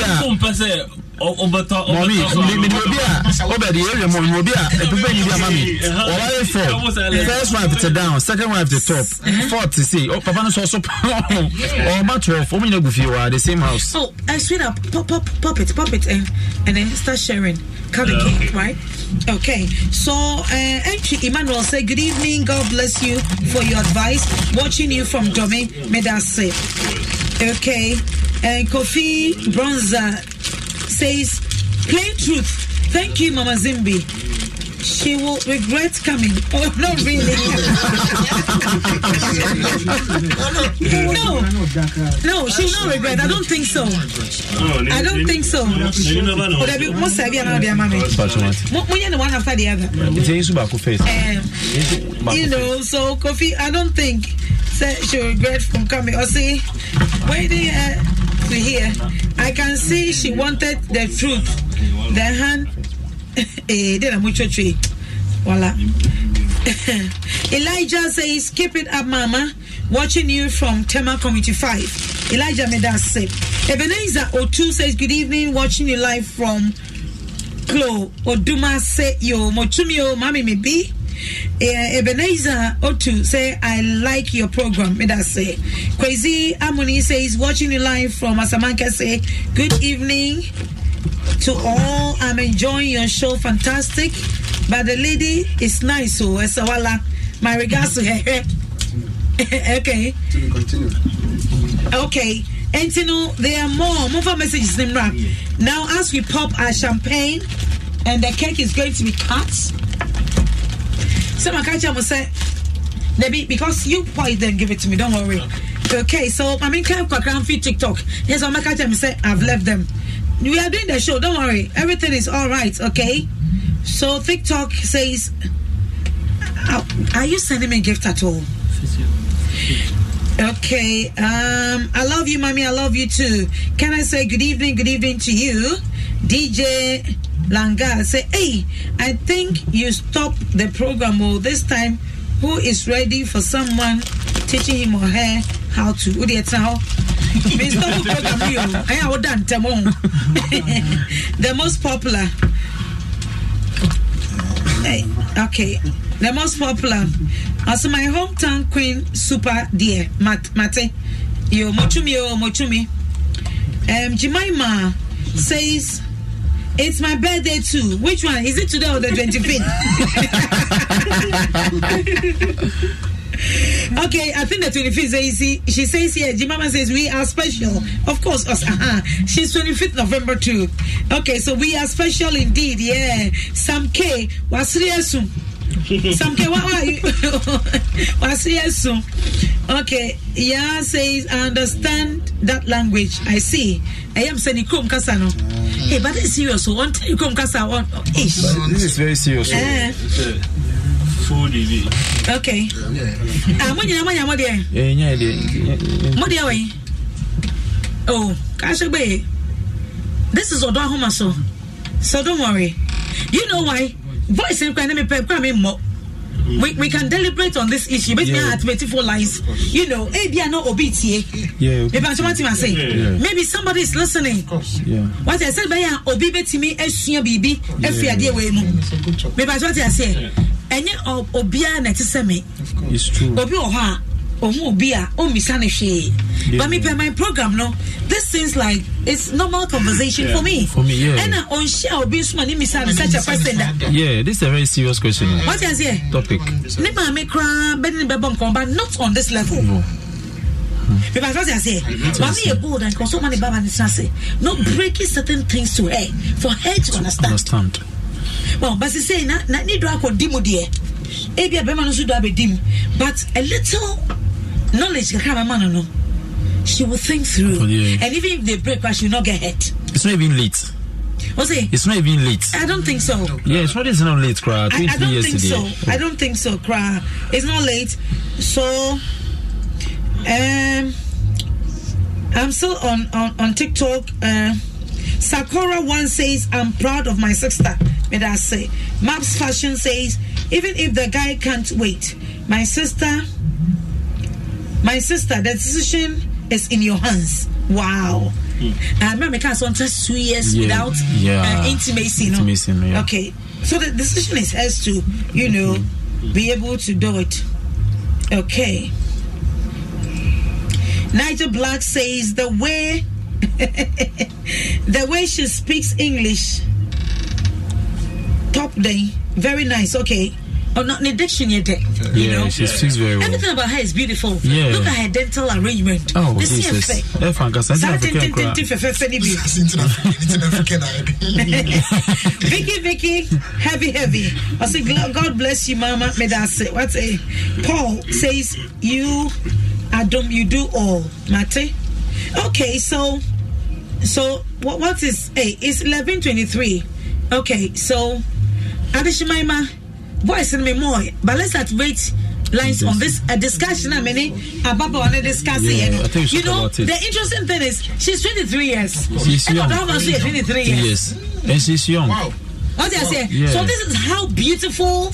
we will be over the area. Mommy will be a first wife to down, second wife to top, fourth to see. Oh, Papa is also or much of women with you are the same house. Oh, I swear up, pop, pop, pop it, pop it, and and then start sharing. Coming cake, right? Okay. So, actually, uh, Emmanuel said, good evening. God bless you for your advice. Watching you from Domain, may that say. Okay. And Kofi Bronzer says, plain truth. Thank you, Mama Zimbi. She will regret coming. Oh, not really. No, no, she will not regret. I don't think so. I don't think so. Would I be more savvy now, dear mommy? One after the other. You know, so Kofi, I don't think she will regret from coming. Or see, waiting to hear. I can see she wanted the truth. The hand. Eh, then I'm with your tree. Voila. Elijah says, keep it up, Mama. Watching you from Tema Community five. Elijah made that say. Ebenezer Otu says, good evening. Watching you live from Klo. Oduma say, yo, Motumio, Mami, me be. Ebenezer Otu say, I like your program. Me that say. Kwesi Amuni says, watching you live from Asamanka say, good evening to all. I'm enjoying your show. Fantastic. But the lady is nice. So, Esawala, my regards to her. Okay. Continue. Okay. And you know, there are more. More for messages. Now, as we pop our champagne, and the cake is going to be cut. So my catcher will say, because you point then give it to me, don't worry. Okay, okay so I mean, can't feed TikTok. Yes, so my catcher will say, I've left them. We are doing the show, don't worry. Everything is all right, okay? So TikTok says, are you sending me a gift at all? Okay, um, I love you, mommy. I love you too. Can I say good evening, good evening to you, D J? Langa say, hey, I think you stopped the program all this time. Who is ready for someone teaching him or her how to? Who did how? The most popular. Hey, okay, the most popular. Also, my hometown queen, super dear Mat Mate. Yo mochumi yo mochumi. Um, Jemima says. It's my birthday too. Which one? Is it today or the twenty-fifth? Okay, I think the twenty-fifth. She says here, Jimama says, we are special. Of course, us. Uh-huh. She's twenty-fifth November too. Okay, so we are special indeed. Yeah. Sam K. Wasriasum. Sam K. What are you? Wasriasum. Okay. Yeah, says, I understand that language. I see. I am sending Krum Kasano. Hey, but it's serious. So one time you come, cause I want. This is very serious. Uh, Full D V. Okay. Ah, what you want? What you Yeah, yeah. What you Oh, Kashebe. This is Odo Ahomaso. So don't worry. You know why? Voice and can me pep come more. We we can deliberate on this issue. But yeah. At twenty-four lines, you know, hey, they are not O B T. Yeah. Okay. Maybe somebody is listening. Of course. Yeah. What I said, by obibeti me esunya bibi efia die we mu. Maybe that's what I say. Any obia na tese me. It's true. Obi oha, omu obia, o misane she. But me per my program no. This seems like it's normal conversation yeah. for me. For me, yeah. And I on share obi suma ni misane such a person that. Yeah, this is a very serious question. What is here? Topic. Never make crime, but not on this level. No. Because what I say, mommy is bold and so many babas say, not breaking certain things to her for her to understand. Understand. Well, but she say na na ni do akodimu de. Ebi abema no so do abedim, but a little knowledge can come man no. She will think through. Oh, yeah. And even if they break, she will not get hurt. It's not even late. What's it? It's not even late. I don't think so. Yeah, it's not, it's not late, Kra. I, I don't years think today. so. I don't think so, Kra. It's not late. So, um, I'm still on, on, on TikTok. Uh, Sakura one says, I'm proud of my sister. May that say. Maps Fashion says, even if the guy can't wait, my sister... My sister, the decision is in your hands. Wow. And my mecca is two years yeah. without yeah. Uh, intimacy. No? intimacy yeah. Okay. So the decision is as to, you know, mm-hmm. be able to do it. Okay. Nigel Black says the way the way she speaks English. Top day. Very nice. Okay. Or not in dictionary, you know. Yeah, she speaks very well. Everything about her is beautiful. Yeah. Look at her dental arrangement. Oh, this is fair. Vicky, Vicky, heavy, heavy. I say, God bless you, Mama. May that say. What's it? Paul says, you, Adam, you do all, Mate. Okay, so, so what? What is? Hey, it's eleven twenty-three. Okay, so, Adishimaima. Voice in me more, but let's not wait lines on this a discussion. I mean, about on a discussion, yeah, I think you know. The interesting thing is, she's twenty-three years, she's young. She's twenty-three years, and she's young. Wow, what did I say? Yeah. So, this is how beautiful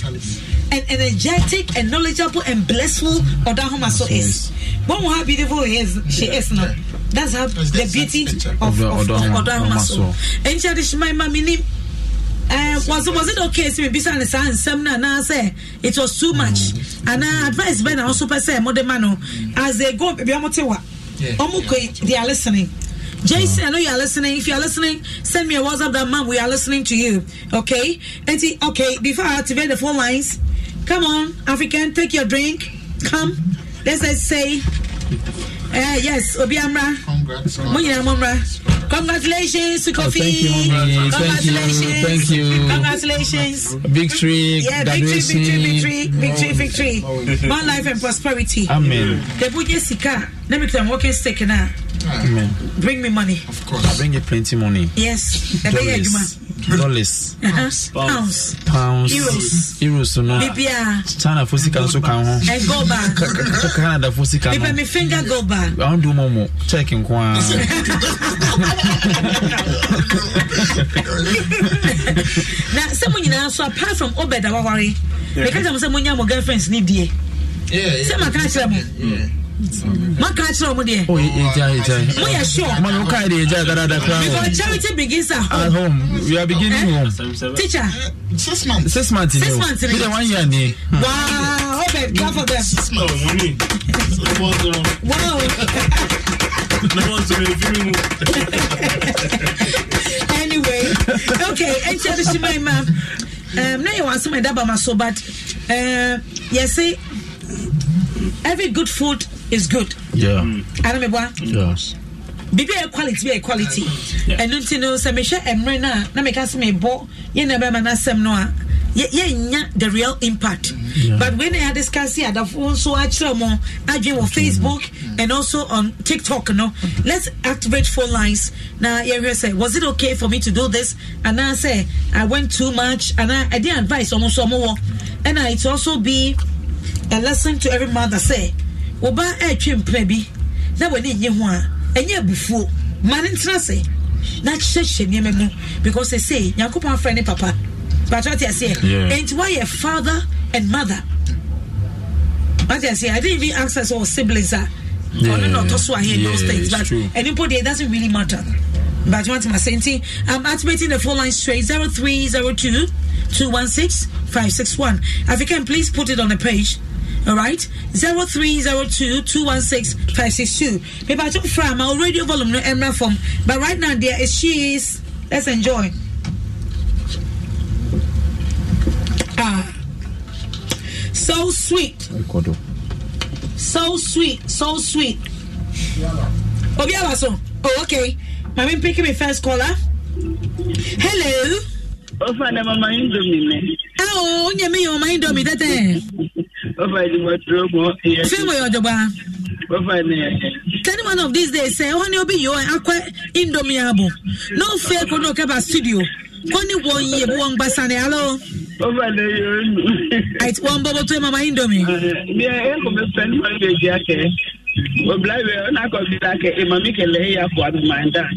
and energetic and knowledgeable and blissful Odo Ahomaso is. One how beautiful he is, she is now. That's how the beauty of Odo Ahomaso. And she is my mommy. Uh, was, was it okay? So it was too much. And I advise Ben also per se as they go, they are listening. Jason, I know you are listening. If you are listening, send me a WhatsApp that, ma'am, we are listening to you. Okay? And see, okay, before I activate the phone lines, come on, African, take your drink. Come. Let's, let's say, uh, yes, Obi Amra. Congrats. Congratulations to Kofi. Oh, congratulations. Thank you. Congratulations. Victory. Yeah, victory, victory, victory, victory, victory. One life and prosperity. Amen. The Buddha Sika. Let me tell you, walking stick now. Amen. Bring me money. Of course. I bring you plenty money. Yes. Dollars. Dollars. Uh-huh. Pounds. Pounds. Euros. Euros. No. Libya. China for Sika so can home. And go back. Canada for Sika. If my finger go back. I don't do more. Check in kwa. Now, someone you know, so apart from Obed, I worry because I'm someone your girlfriends need here. Yeah, some are catching them. Yeah, my catching them there. Oh, yeah, yeah. We are sure. Man, we can't do that. Charity begins at home. At home, we are beginning home. Teacher, six months, six months, six months. We are one year there. Wow, Obed, clap for them. Six months, money. Wow. Anyway, okay, and tell the my mom. Um, now you want some daba maso, but uh, yes, see, every good food is good. Yeah. I remember. Yes. Be a quality, be a quality. And don't you know, some share and Rena, na make us me bo. You never manasem noa. Yeah, the real impact. Yeah. But when I discuss here, I've also actually more again on Facebook and also on TikTok. You know, let's activate phone lines now. Yeah, say, was it okay for me to do this? And I say, I went too much, and I, I didn't advise almost some more. And I, it's also be a lesson to every mother. Say, Oba, I can't play be now. We need you one, and you before man in say, not because they say, you come on, friend, papa. But what you say, and why a father and mother? What you say, I didn't even ask us all siblings are. Yeah. No, no, no, those who are here, yeah, those things. But true. Anybody, it doesn't really matter. But what I'm saying, I'm activating the phone line straight zero three zero two, two one six, five six one. If you can, please put it on the page. All right, zero three zero two, two one six, five six two. Maybe I took from my radio volume, no Emra from. But right now, there is she is. Let's enjoy. So sweet, so sweet, so sweet. Oh, okay. My man picking me first caller. Hello. Oh, father, my mind me. Oh, you mean your mind me? That eh? Oh, father, my trouble. Film your job. Oh, father. Any one of these days, say, "Oh, you be your aqua indomitable." No fear, could not come to studio. Only one year, one basane. Hello. It's one bubble to Mama Indomie. Yeah, I'm going to spend my day here. We're going to back a mammy can lay up for my dad.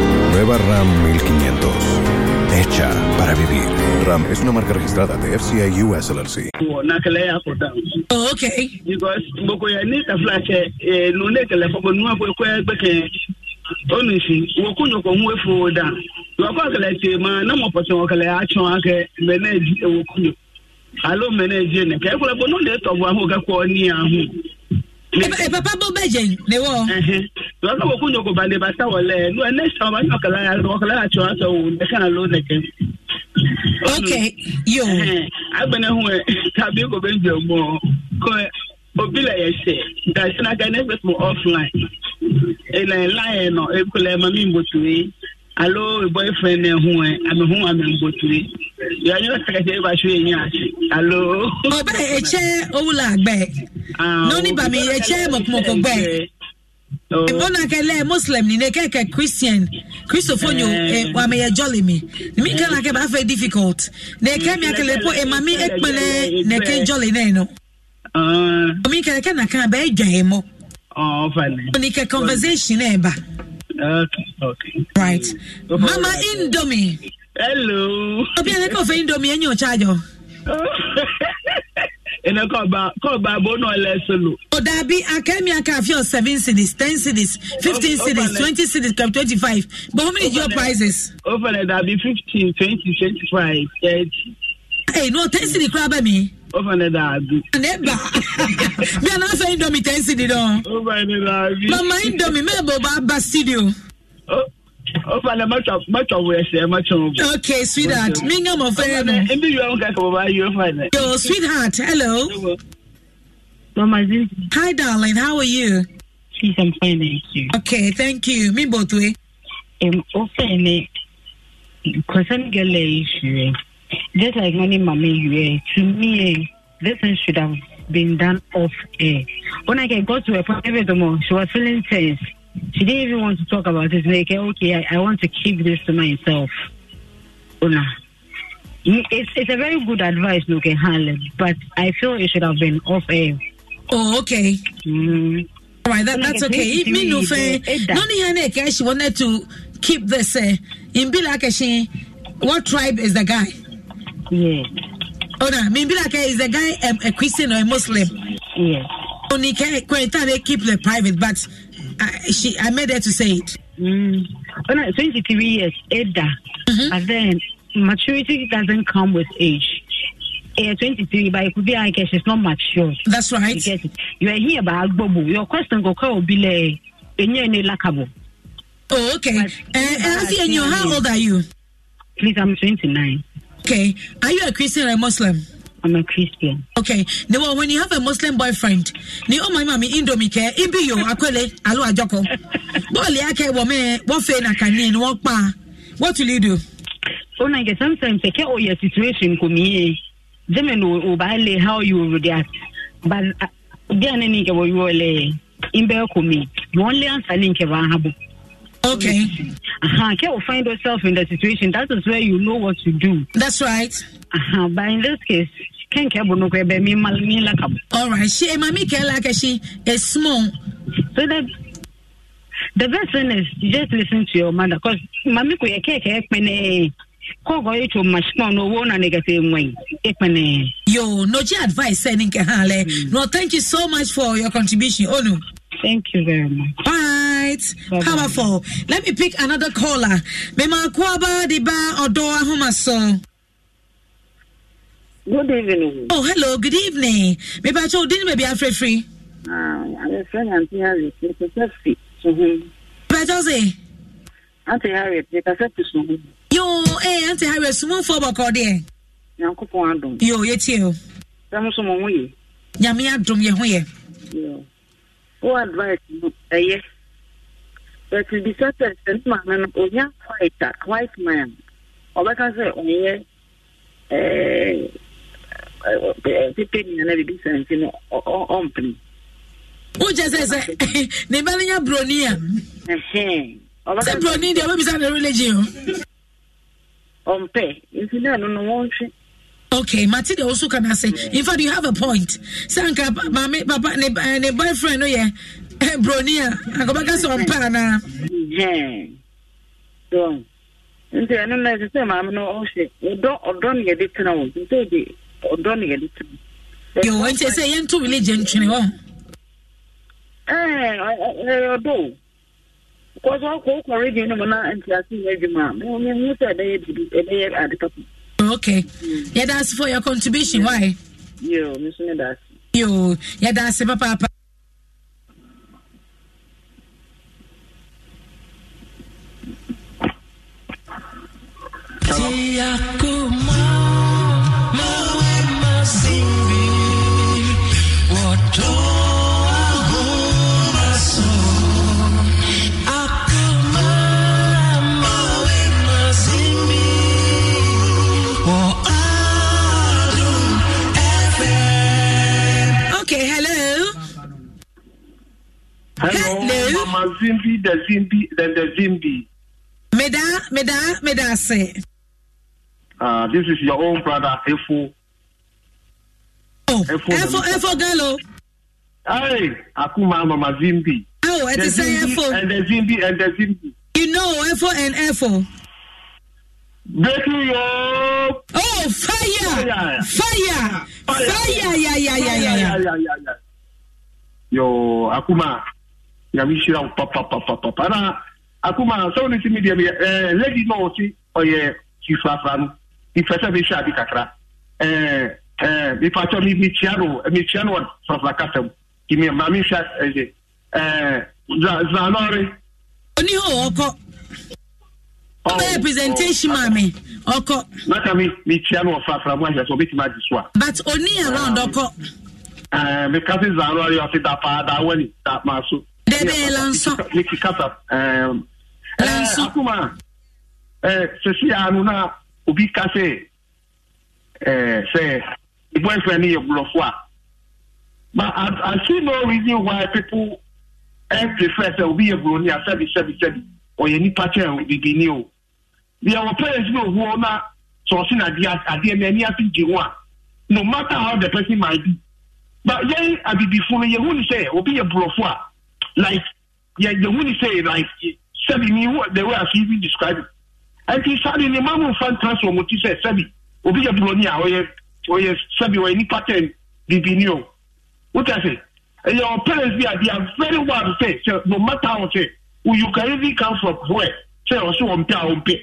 Nueva Ram fifteen hundred. Hecha para vivir. Ram es una marca registrada de F C A U S L L C. Oh, okay. Because Only Wakuno for down. Man, no more person, manage I don't manage in a careful of one day of one who got called near home. Papa Beijing, they were Wakuno by the Batawa land. When next time I knock a lion, walk a lion, they can alone again. Okay, you I've been away, Tabio Benjo more. Obila say that I can never go offline. And I lie or a colamamimbo to me. Hello, boyfriend, who I'm a home and go to me. You are not going to be a hello. Oh, but a chair, oh, like back. No, nobody, a chair of Moko back. If one I can let Muslim, they can get Christian. Christopher, you are jolly me. Me can get very difficult. They came here to put a mammy at Malay, they can jolly Nano. Me can I can't beg him. Oh, finally. Make a conversation, Eba. Okay, okay. Right. Mama Indomie. Hello. I'll be a little for Indomie and your child. And I call back, call back, but no less. Oh, that be a Kenya Cafe, seven cities, ten cities, fifteen cities, twenty cities, twenty-five. But how many your prizes? Over there, that be fifteen, twenty, twenty-five, thirty. Hey, no, ten cities, crab at me. Over there, that be. Never. We are not saying Domi ten cities, though. Over there, that be. Mama, Domi, me about Bastidio. Oh. Much of much of West, much of okay, sweetheart. Mingham of Yo, sweetheart, hello. Hi, darling, how are you? She's fine, thank you. Okay, thank you. Me both way. Um, okay, because I'm Galatian. Just like money, mommy, to me, this thing should have been done off air. When I got to a point, she was feeling tense. She didn't even want to talk about it. Like, okay, I, I want to keep this to myself. Una, it's it's a very good advice, okay, Harlan, but I feel it should have been off air. Oh, okay. Mm. All right, that, that's okay. If me no fair, no she wanted to keep this. In Bilakashi, what tribe is the guy? Yeah. Oh no, in Bilakashi is the guy a, a Christian or a Muslim? Yeah. Only can they keep the private, but. I, she, I made her to say it. Mm. When I twenty-three years, Edda, mm-hmm. But then maturity doesn't come with age. Yeah, twenty-three, but it could be I guess it's not mature. That's right. You get it. You are here by Agbobo. Your question go call Bile. Oh, okay. But, uh, Auntie, and you, how old are you? Please, I'm twenty-nine. Okay. Are you a Christian or a Muslim? I'm a Christian. Okay. Now, when you have a Muslim boyfriend, you oh my mommy Indomie care. Imbi yo akwele alo ajoko. Boli ake wame wafe na kanin wakpa. What will you do? Oh, I guess sometimes take care of your situation. Kumi, them no obale how you react. But there any ke wo you ole imbe kumi. You only answer linke wahabu. Okay. Uh-huh. Can you find yourself in that situation? That is where you know what to do. That's right. Uh-huh. But in this case, can't care about no crab. Me mal me like a. All right. She and mommy care like she is small. So that the best thing is just listen to your mother, cause mommy could care care when call go to much more no one and negative way. Yo, no your advice sending Kahale. No, thank you so much for your contribution. Oh no. Thank you very much. Right. Bye-bye. Powerful. Let me pick another caller. Mema Kwaba Deba Odo Ahomaso. Good evening. Oh, hello. Good evening. Meba Cho Din Baby Afre Free. Ah, I'm friend Auntie Harry. Meba Jose. Auntie Harry, Meba Jose. Yo, eh, Auntie Harry, sumo for bako de. Yanko po andum. Yo, yetio. Tamu sumo muye. Nyami andum ye huye. Yo. Who advice you? Yes. But to be such a man, or young fighter, white man, or like I say, only a depending on every business, you know, or company. Who just says, Nebalia Bronia? The Bronia, the website of religion. On pay, if you don't know what she. Okay, Matilda also can I say. In fact, you have a point. Sanka, mama, papa, and a boyfriend, oh yeah, Bronia. I go back and some pana. Yeah. So, I don't know the same. I'm no shit. Don't don't get it now. Don't get it. You want to say into religion, you know? Eh, I do. Because I go for religion, I'm not interested in religion. I'm not interested in religion. Okay. Mm. Yeah, that's for your contribution. Yeah. Why? Yo, Miss Nedas. Yo, yeah, that's Papa. Akuma Mama Zimbi. Odo Ahomaso. Akuma Mama Zimbi. Okay, hello. Hello. Hello. Mama Zimbi, the Zimbi, the, the Zimbi. Meda, Meda, Meda say. Uh, this is your own brother, Efo. Oh, Efo, Efo Gallo. Hey, Akuma Mama Zimbi. Oh, and the Efo. And the Zimbi, and the Zimbi. You know, Efo and Efo. Breaking Yoke. Oh, fire! Fire! Fire! Fire! Fire! Fire. Yeah, yeah, yeah, yeah, yeah, yeah, yeah, yeah, yeah. Yo, Akuma. Yamishira, papa, papa, papa. Na, Akuma, so this media, eh, lady no see, oh yeah. If I said we shall be Kakra, eh, eh, if I told me Michiano, Michiano from Lacatum, give me a mammy shot, eh, Zanori. Only Oko presentation, mammy. Oko, not a Michiano from one that's a bit my diswa. But only around Oko, eh, because Zanori of that part, that one, that Masu. Debe Lanson, Mickey Cutter, um, Lansakuma. Eh, ceci a nous na obi cassé. Eh, c'est il faut venir au soir. But I, I see no reason why people have the first obi ebroni asabi sabi sabi or any pattern we be new. We are players no who na so sin adia adia many atin jiwa. No matter how the person might be. But yeah, I be before you who say obi ebrofo like yeah you who say like sabi me what the way I see described. And he said, in the moment, fan transform, what he said, Sabi, Obi Abronia, or yes, Sabi, or any pattern, Divino. What I say? And your parents, they are very well to say, no matter how say, who you can even come from where, say, or so on town pay.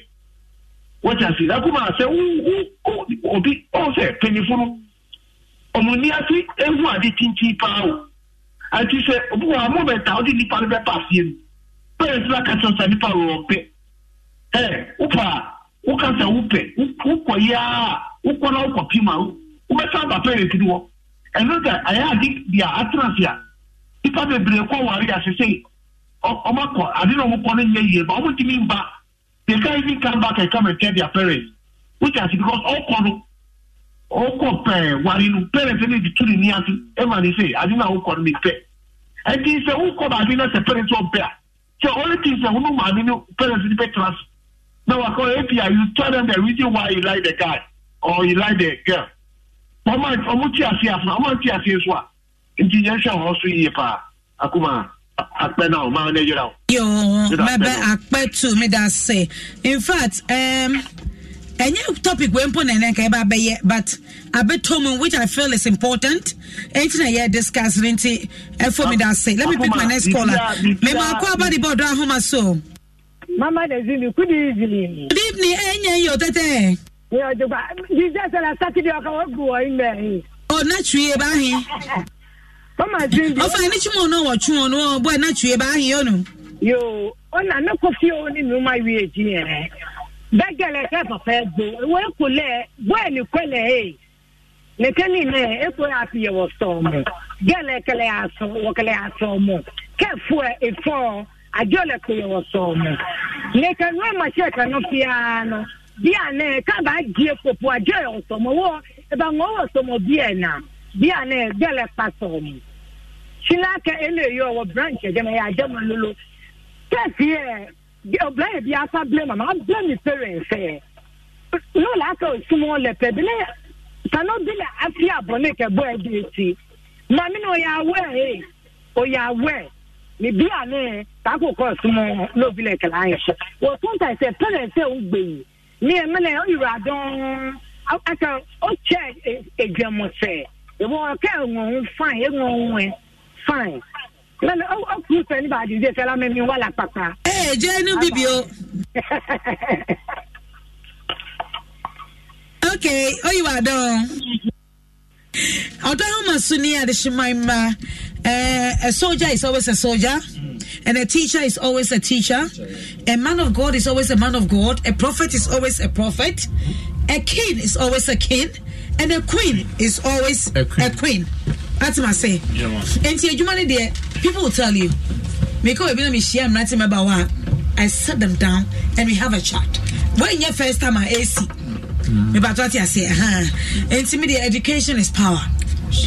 What I say, Akuma, say, oh, Obi, oh, say, painful. Omuniati, everyone did think power. And he said, oh, I'm over thousand people by passing. Parents like us, and power pay. Eh, upa, ukasa upe, ukwa ya, ukwa na ukwa pima, umesa mbapere kiduwa. And look at, I had the atlas here. If I be breakwa wari, as you say, Omako, I didn't know who calling ye, but what do you mean back? They can't even come back and come and tell their parents. Which is because all kono, all kope, wari, parents, and the two in the answer, everybody say, I didn't know who called me pay. And he said, who called, I didn't know the parents won't pay. So all the things that we know, I mean, parents in the pay transfer. Now I call A P I, you tell them the reason why you like the guy or you like the girl. How much how much you have how much you have is what? Integration also here pa Akuma akpe now manage now. Yo, maybe akpe too me that say. In fact, um any topic we put na nka ba be but abetomo which I feel is important. Anything here discuss nti e for me that say. Let me pick my next caller. Me ma call about the Odo Ahomaso. Mama, good evening. Good evening. Good evening. Hey, tete. Yeah, you just said I started your work in there. Oh, not you, Bahi. Mama, Zimbi. Oh, I need you more. No, what you want? No, boy, not you, Bahi. You know. You, oh, no, coffee only no my way. That girl is half a fed. Well, Kule, well, you call hey. Nekani, it will happen. You was so much. Girl, I can ask, what can I ask so much? Can't for it for. I don't like your song. Make a room, my check, and no piano. Diane, come back, dear, for poor jail, some more about more some of Vienna. Diane, Della Passon. She like a your branch, and I don't want to look. That's here. You're blame, you're not blame, I'm blame your parents. No lack of small letter. Cannot be a fear, but make a boy duty. Mammy, no, you're away. Oh, you're away. Me be a man, Taco Cosmo, no village alliance. Well, sometimes a parent will be near Mene, you are done. I can check a German say. The war can find everyone fine. Well, I'll prove anybody just tell me while I papa. Hey, Jenny Bibio. Okay, oh, you are done. I'll tell my Sunni, the Shemaima. Uh, a soldier is always a soldier, mm. and a teacher is always a teacher. A man of God is always a man of God. A prophet is always a prophet. A king is always a king, and a queen is always a queen. A queen. That's what I say. Yeah, and here, you money there, people will tell you. I set them down, and we have a chat. When your first time I A C, me but what I say, huh? And to me, the education is power.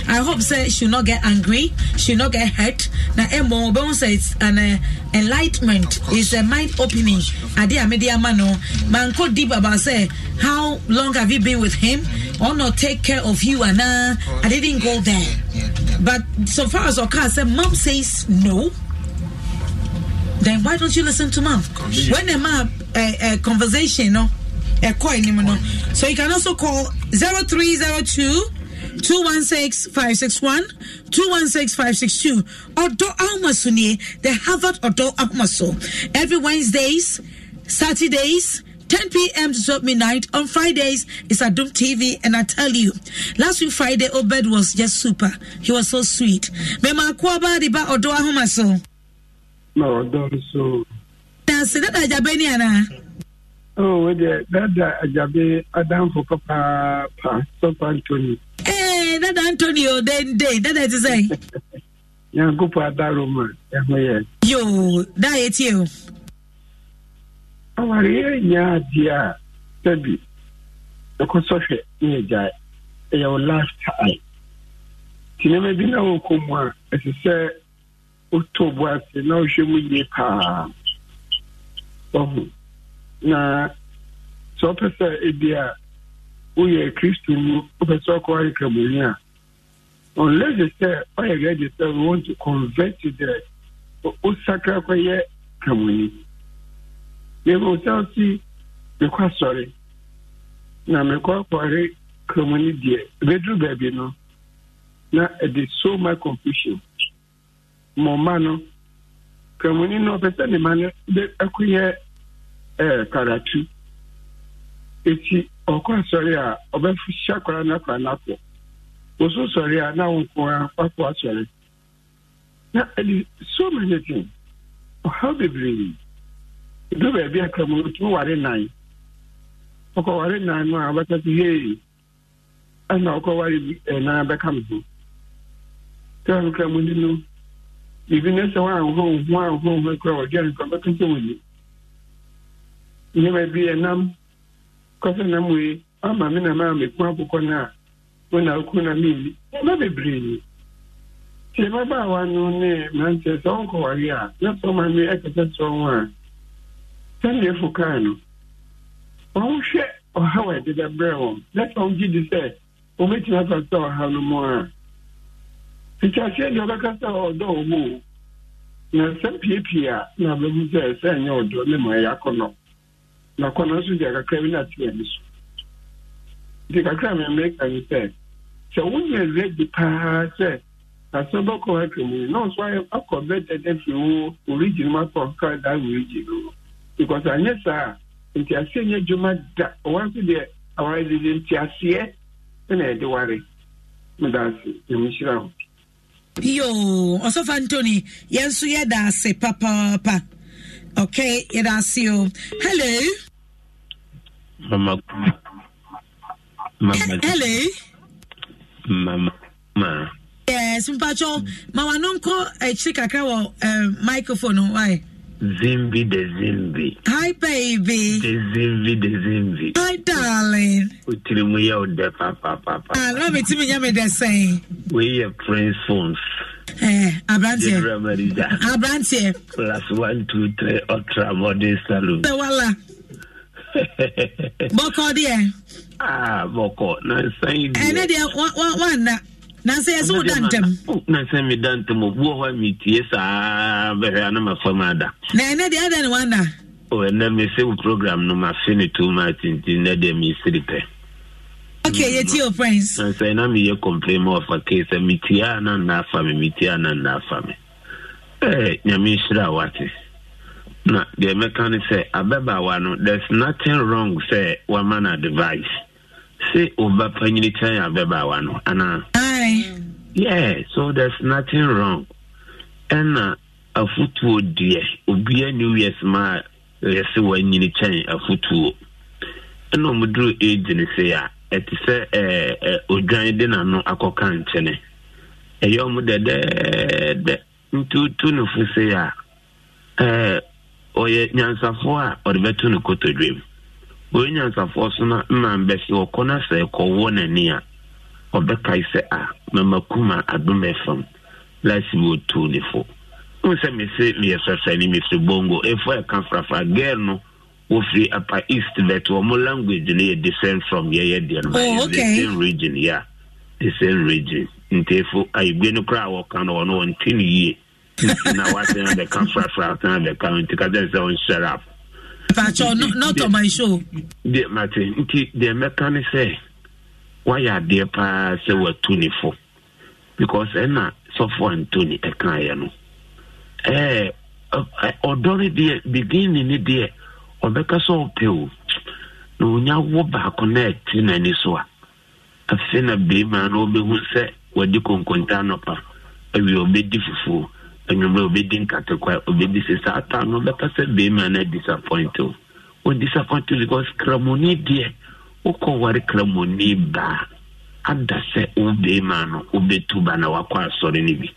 I hope say she not get angry, she not get hurt. Now, Emo Bon says an uh, enlightenment is a mind opening. Adia media mano, man could deep about say how long have you been with him? Or not take care of you and uh, I didn't go there. But so far as Oka said, mom says no. Then why don't you listen to mom? When a mom a, a conversation, no, a coin, no. So you can also call zero three zero two two one six five six one two one six five six two Odo Ahomaso ni the Harvard Odo Ahomaso every Wednesdays, Saturdays, ten p.m. to twelve midnight. On Fridays, it's at Doom T V. And I tell you, last week Friday, Obed was just super. He was so sweet. Mema kwaba diba Odo Ahomaso. No, don't so. That's that ajabeni ana. Oh, that that ajabe Adam for papa, so Antonio. Eh, that Antonio, then day, that I say. Yang go for that room, yo, that it you. Our yeah, dear, baby. The consortium, yeah, your last time. You may be no come as you say. October, now she will be calm. Now, so Professor Edia, we are Christian, Professor Kwarikamuna. Unless they say, I register, we want to convert to the Osaka Kwaya Kamuni. They will tell you the question. Now, my Kwari Kamuni, dear, bedroom baby, no. Now, it is so much confusion. Momano, Kamuni no person man that acquire eh karatu. Eti okwa sorry a obefusha kwara na kwara na ko. Oso sorry a na wonko akwa sorry. Na eli so many things. How be bring? Do be be Kamuni to ware nine. Okwa ware nine no abata hey. Ana okwa ware na be kambu. Tell Kamuni no. Even if someone who wants to grow again, come back into it. You may be a numb, because I'm we, I'm a man, I'm a man, when I couldn't mean, never breathe. Say, my one no name, man says, Uncle, yeah, not so many experts on one. Send me for Kano. Oh, shit, or how I did a barrel. That's all you said. Oh, make you have a thought, how no more. Because you are a or move. Now, some people are now going to say, "No, don't let my yakono." Now, connoisseurs are claiming that they are claiming and make a mistake. So when you read the passage, as someone corrects me, no, so I have converted them to original concord and original. Because I know that if you are saying you that once they are in Tiasie, then they worry. That's it. Yo, also Fantoni, yes, we are say papa, papa. Okay, it is you. Hello, Mama. Mama. Hello, Mama. Yes, Mpacho, Mama, no, I check a microphone. Why? Zimbi de Zimbi. Hi, baby. De Zimbi de Zimbi. Hi, darling. Utilimuya ode papa papa. Ah, love it. Me nyame de say. We are friends phones. Eh, Abrantier. Abrantier. Plus one two three ultra modern salon. The wala. Boko dear. Ah, boko. Na say. Eh, na dear one one na. Na say so dantem. Na say me dantem obuo ho mi tie saa be hwa na mafamada. Na na dia dan wanda. Oh, na me say program no ma fini too much in na dem isripe. Okay, it's your friends. Na say na me complain of a case me tie na na fami me tie na na fami. Eh, nyame shira wate. Na the mechanic say abeba wa no there's nothing wrong say wa man advice. Say over panyini chanya abeba wa no ana. Yeah, so there's nothing wrong. And uh, a football dear would be a new year's my yes when you change a football. And no mudru agent say it is a Udrain dinner no acocan chene. A young mother two tunu fusea uh or yet Nyansafoa or the Betunu Coto dream. When Nyansafoa, man, Bessie or Connor say, call one and near. obeka ise a mama kuma adumefam lasi wo twenty-four unse me se me yesasa ni me se bongo efo e kan frafra girl no wo free upper east but wo language ne descend from here there no the same region yeah the same region ntefo aigbe no kra wo kan no no ntini ye na watin the kan frafra tan the kan tika there is on shut up but not on my show the matter the mechanic say why are they pass were twenty-four? Because Enna software and Tony a client. Eh, or don't the beginning there or because all pill. No, now walk back connect in any so. I've seen a baby and all who said, what you can contain up, and we obey difficult, and you will be in category of the disease. I found no better said, be man a disappointed. When disappointed because Cramoni dear. Uko wari klamoni ba ada se ube mano ube tuba na wakwa sori nibi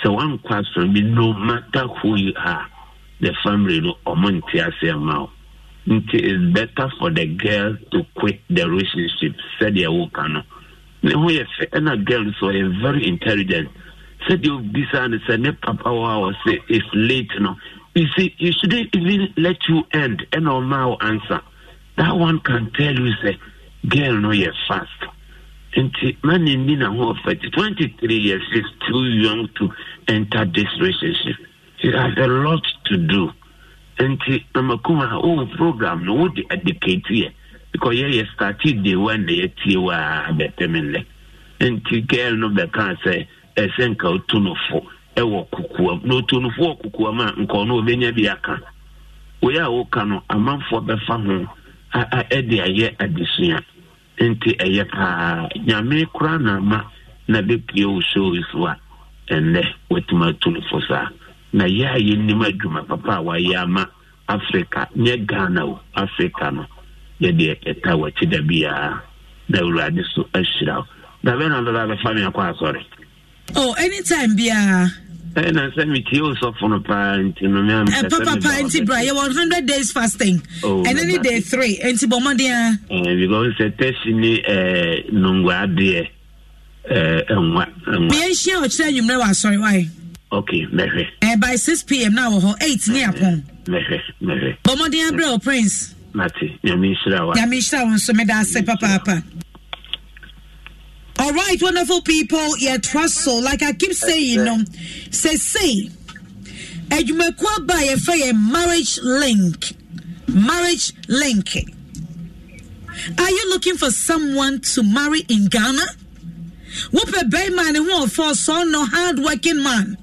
se wan kwa sori bi no matter who you are the family no omonti ase mao nti is better for the girl to quit the relationship said ya wukano ne ho ye se ena girl so a very intelligent said you bisa and said ne papa wa say it's late no you see you shouldn't even let you end and no mao answer. That one can tell you, say, girl, no, you're fast. And man in Nina, who twenty-three years, is too young to enter this relationship. She has a lot to do. And I'm a whole program, no, would educate here. Because you started the one day, you were better. And girl, no, they can't say, I think I'll turn off. I will cook. No, turn off, cook, man, and call no, then you can. We are all can, a man for the family. A edi aye adisia enti aye pa nyame kura na ma na bepie o so iswa ene wetima twenty-four sa na ye aye nim aduma papa wa ye ama Africa nye Ghana o Africa no ye de eta wa chida bia na urade so ashira da be na da da fami akwa sorry oh anytime bia eh na send me to so for no parent no me am papa parent bra you one hundred days fasting oh, and any day three enti bomodia eh we go say tesini eh nungwa de eh enwa me share o chira nyum na wa sorry why okay mehe eh by six p m na wo eight ni apon mehe mehe bomodia bra prince mate nyami shira wa nyami shira won so me da say papa papa. All right, wonderful people. Yeah, trust so. Like I keep saying, um, say, say, and you may quite buy a fair marriage link. Marriage link. Are you looking for someone to marry in Ghana? Whoop a bay man and who for son, no hard working man,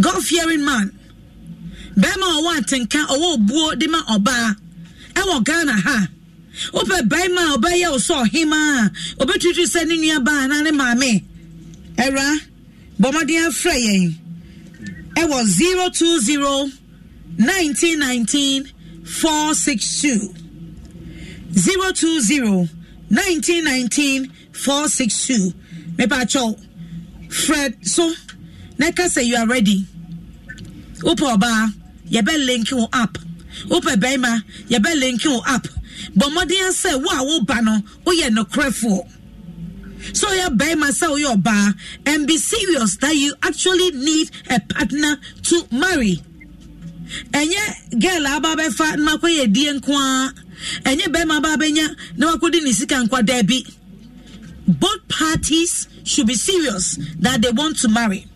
God fearing man. Bema want and can't oh, boy, dema or bar. I want Ghana, ha. Ope by ma oba ya oso hima obe tutu seni nyaba na ne mame era bomadia freye it was zero two zero one nine one nine four six two zero two zero one nine one nine four six two me pa cho Fred so neka say you are ready opo ba ye be link you up ope by ma ye be link you up. But Modian said, wow, oh, Bano, we are no creful. So, you buy myself your bar and be serious that you actually need a partner to marry. And yet, girl, I babe fat makoye dien kwa. And yet, by my babenya, no, I couldn't see can kwa debi. Both parties should be serious that they want to marry.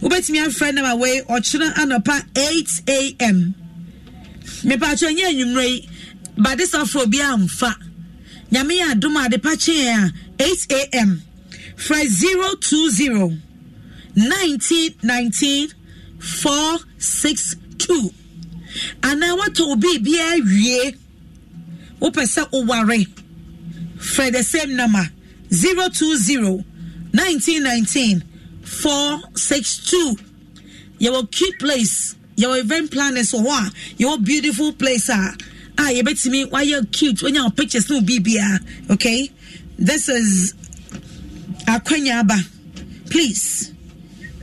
Ubet me and friend them away or children anapa eight a m. Me pachonye yumre. But this afrobia mfa nyame adoma de pache eight a m Fry zero two zero one nine one nine four six two and now what to be bia wie wo pese oware Fry the same number zero two zero one nine one nine four six two you will keep place your event planners or what your beautiful place are. Ah, you bet me why you're cute when your pictures no B B R. Okay, this is Akwanyaba. Please,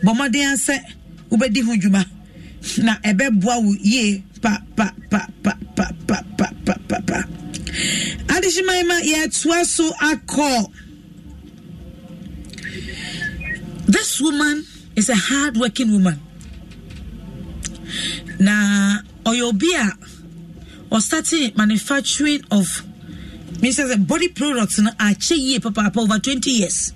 Boma de answer Ubedi Hujuma. Na ebe boa ye pa pa pa pa pa pa pa pa pa. Shima, yet so I call. This woman is a hard-working woman. Na Oyobia or starting manufacturing of Mister body products na achieve papa over twenty years.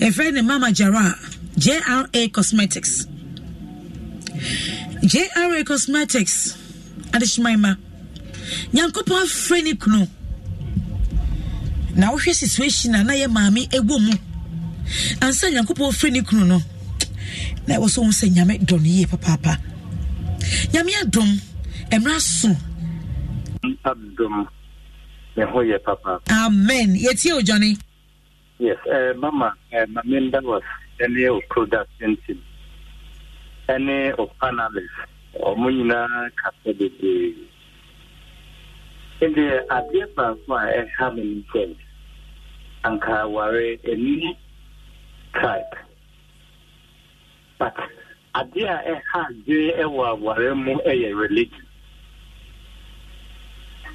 A friend named Mama Jara, J R A Cosmetics. J R A Cosmetics Adishmaima. Nyankopon friend kuno. Na ohwe situation na ye maami ego mu. Ansa nyankopon friend kuno no. Na wo so unse nyame don ye papa papa. Nyame adom emra so. Adom. Me hoye papa. Amen. Yeti o Johnny. Yes, uh, Mama, uh, my member was any of product team, any of panelists, or Munina Cafe. In the Adiapa, I have an intent, and Kaware a new type. But Adia has the Ewa a religion.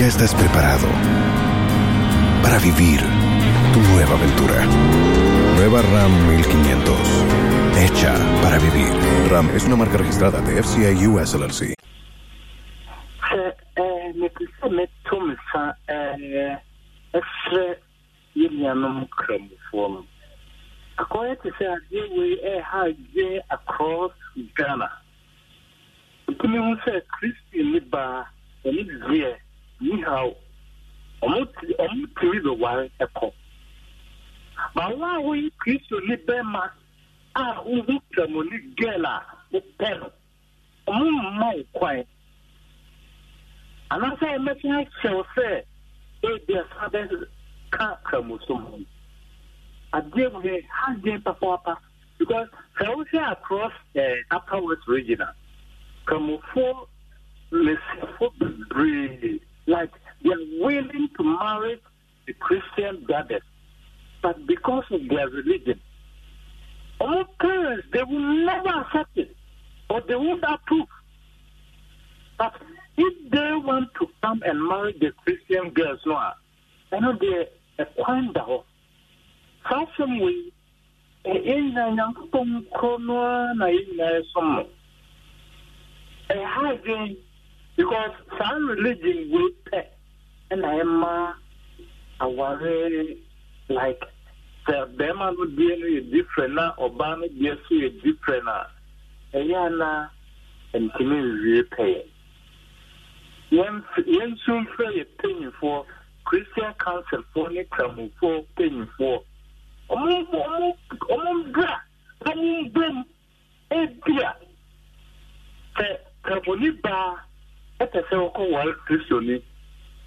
Ya estás preparado para vivir tu nueva aventura. Nueva Ram fifteen hundred. Hecha para vivir. Ram es una marca registrada de F C A U S L L C. Eh, eh, me puse me tome sa eh esre yilianum kremufon. Akoye te se adie we eh haje across Ghana. Tumi mu se Christian ni ba ni die ni how. Omo omo tiri do wa eko. But why would you create your liberma? Ah, who would come on the gala with pen? Among my quiet. And as I mentioned, I shall say, if their father can't come with someone, I gave her half day before because Saudi across the Upper West region. Come for Miss Footbridge. Like they are willing to marry the Christian brothers. But because of their religion, all parents, they will never accept it, or they won't approve. But if they want to come and marry the Christian girls, no, I know they're a quandao. Fashion way, in a young woman, in a summer. A high thing, because some religion will pay, and I am a worry like. The Dema would be different now, Obama, yes, we are different now. Ayana and Timmy repay. Yen soon pay a penny for Christian Council for Nickel for penny for. Oh, oh, oh, God, I mean, then, eh, dear. The Carboniba at a circle while Christian.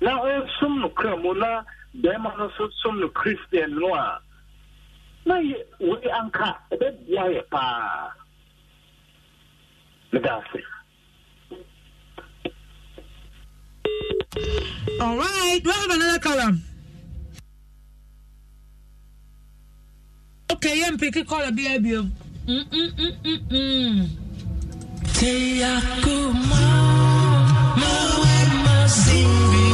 Now, some Cramona, Dema also some Christian noir. Na ye we anka ebe bia ye pa medase. All right, do I have another caller? Okay, I'm picking caller B A B. Mm mm mm mm mm. Te akuma mama zimbi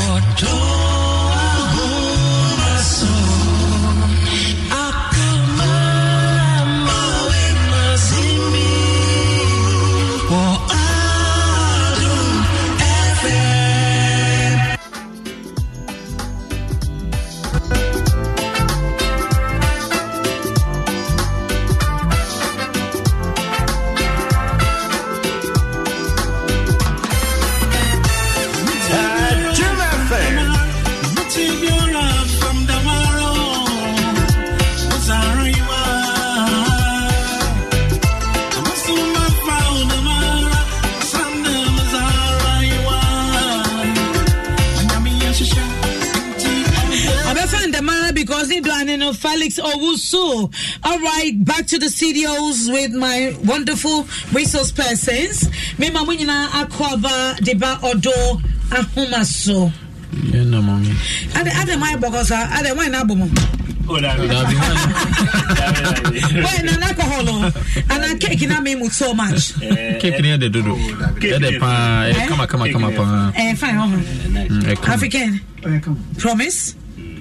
wato. now Felix Owusu. All right, back to the studios with my wonderful resource persons. Me mamunyina akwaba deba Odo Ahomaso. Yeah, no mommy. Ade ade my bogosa, ade why na bomo. Why na alcohol? And cake na me with so much. Cake near the dodo. Ade pa, come come come pa. Eh fine, okay. African. Promise?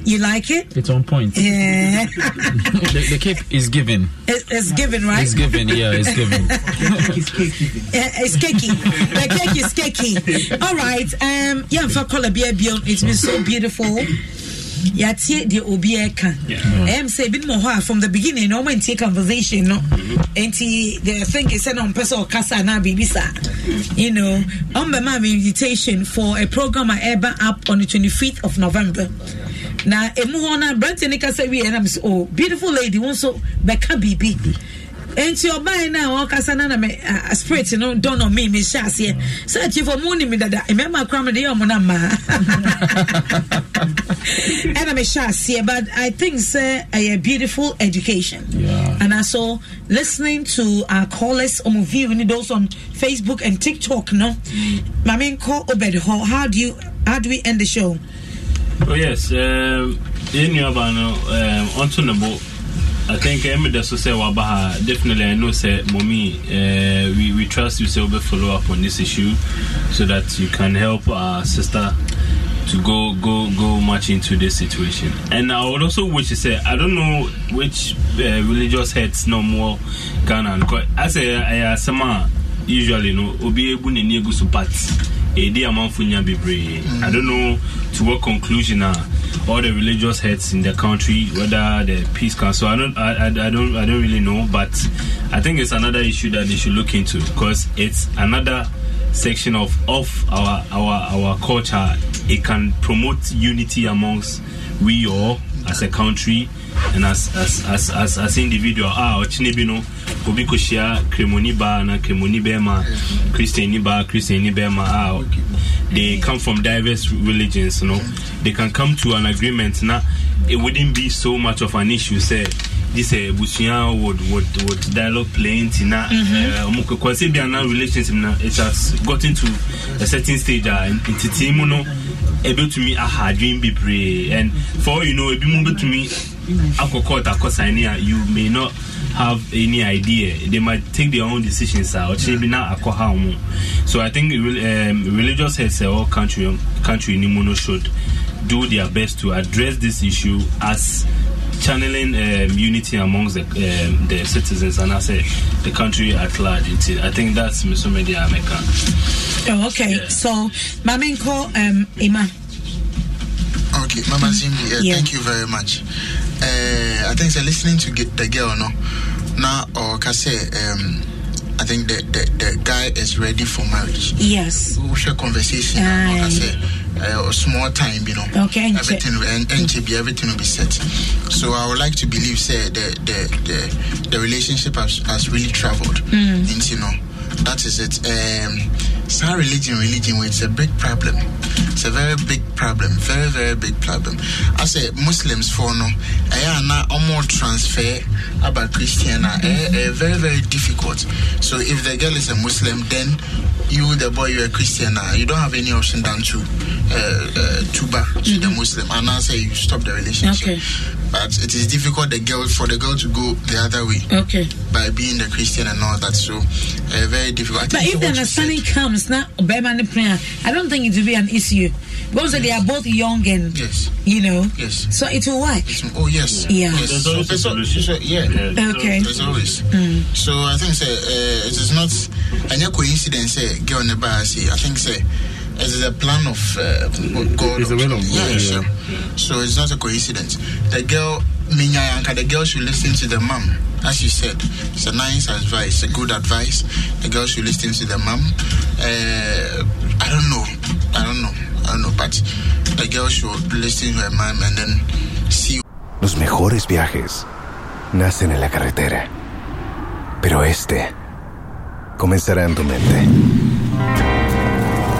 You like it? It's on point. Yeah. the, the cake is given. It, it's given, right? It's given, yeah, it's given. It's cakey. Uh, it's cakey. The cake is cakey. All right. Um, yeah, for color beer, it's been so beautiful. Yeah, the Obieka. Um, say, bit more from the beginning, no man take conversation, no. And the thing is, said on person Casa na Bibisa. You know, on my invitation for a program I ever up on the twenty-fifth of November. Now, Emuona Branton Casavi and I'm so beautiful lady, also Becca Bibi. And your by now, Casana, a spirit, you know, don't know me, Miss Shasia. Such if a morning with that, remember, crumb the Omonama. And I'm a Shasia, but I think, sir, a beautiful education. Yeah. And I saw listening to our callers on viewing those on Facebook and TikTok. No, my main call Obed Hall. How do you, how do we end the show? Oh yes, um, in your banner, um, untenable. I think Emma does say Wabaha. Definitely, I know, say, Mommy, uh, we, we trust you, so we follow up on this issue so that you can help our sister to go go go much into this situation. And I would also wish to say I don't know which uh, religious heads no more Ghana. I say, I sama usually no obi ebu ne niegu supats. I don't know to what conclusion are all the religious heads in the country, whether the peace council. I don't, I, I don't, I don't really know. But I think it's another issue that they should look into because it's another section of of our our our culture. It can promote unity amongst we all as a country and as as as as, as individual. Ah, Ochinibino. Obi Kushia, Kremoni Ba, and Kremoni Bema, Christian Ba, Christian Bema. They come from diverse religions, you know. They can come to an agreement. Now, it wouldn't be so much of an issue, say. This Busia would would would dialogue plenty now. Because if there relations, it has gotten to a certain stage. And it's you know, able to me a hard dream be pray, and for you know, it be able to me. You may not have any idea. They might take their own decisions. So I think um, religious heads or country country in Nimono should do their best to address this issue as channeling um, unity amongst the, um, the citizens and I say the country at large. It, I think that's Mister Media America. Oh, okay. Yeah. So, my main call, um, Ima. Okay, Mama Zimbi, uh, yeah. Thank you very much. Uh, I think so listening to get the girl, no, now or Kase, um, I think the, the the guy is ready for marriage. Yes. We share conversation. Or Kase, uh, small time, you know. Okay. Everything and and everything will be set. So I would like to believe, say, the the the, the relationship has, has really travelled. Mm. And you know, that is it. Um, so religion, religion, it's a big problem. It's a very big problem, very, very big problem. I say Muslims for no, I am not almost transfer about Christian, eh, very, very difficult. So if the girl is a Muslim, then you, the boy, you're a Christian, you don't have any option than to uh, uh, to back to mm-hmm. the Muslim, and I say you stop the relationship. Okay. But it is difficult the girl for the girl to go the other way. Okay. By being the Christian and all that, so uh, very difficult. I but think if the understanding comes now, I don't think it will be an issue because yes. They are both young and yes, you know, yes. So it will work. It's, oh yes, yeah. Yes. There's always a solution. So, yeah. Yeah. Okay. There's always. Mm. So I think say, uh, it is not any coincidence. Say, girl on the bar. See, I think say. It is a plan of uh, God. It's a will of God. Yeah, sure. Yeah. So it's not a coincidence. The girl, Minyanka, the girl should listen to the mom, as you said. It's a nice advice, a good advice. The girl should listen to the mom. Uh, I don't know. I don't know. I don't know. But the girl should listen to her mom and then see. Los mejores viajes nacen en la carretera, pero este comenzará en tu mente.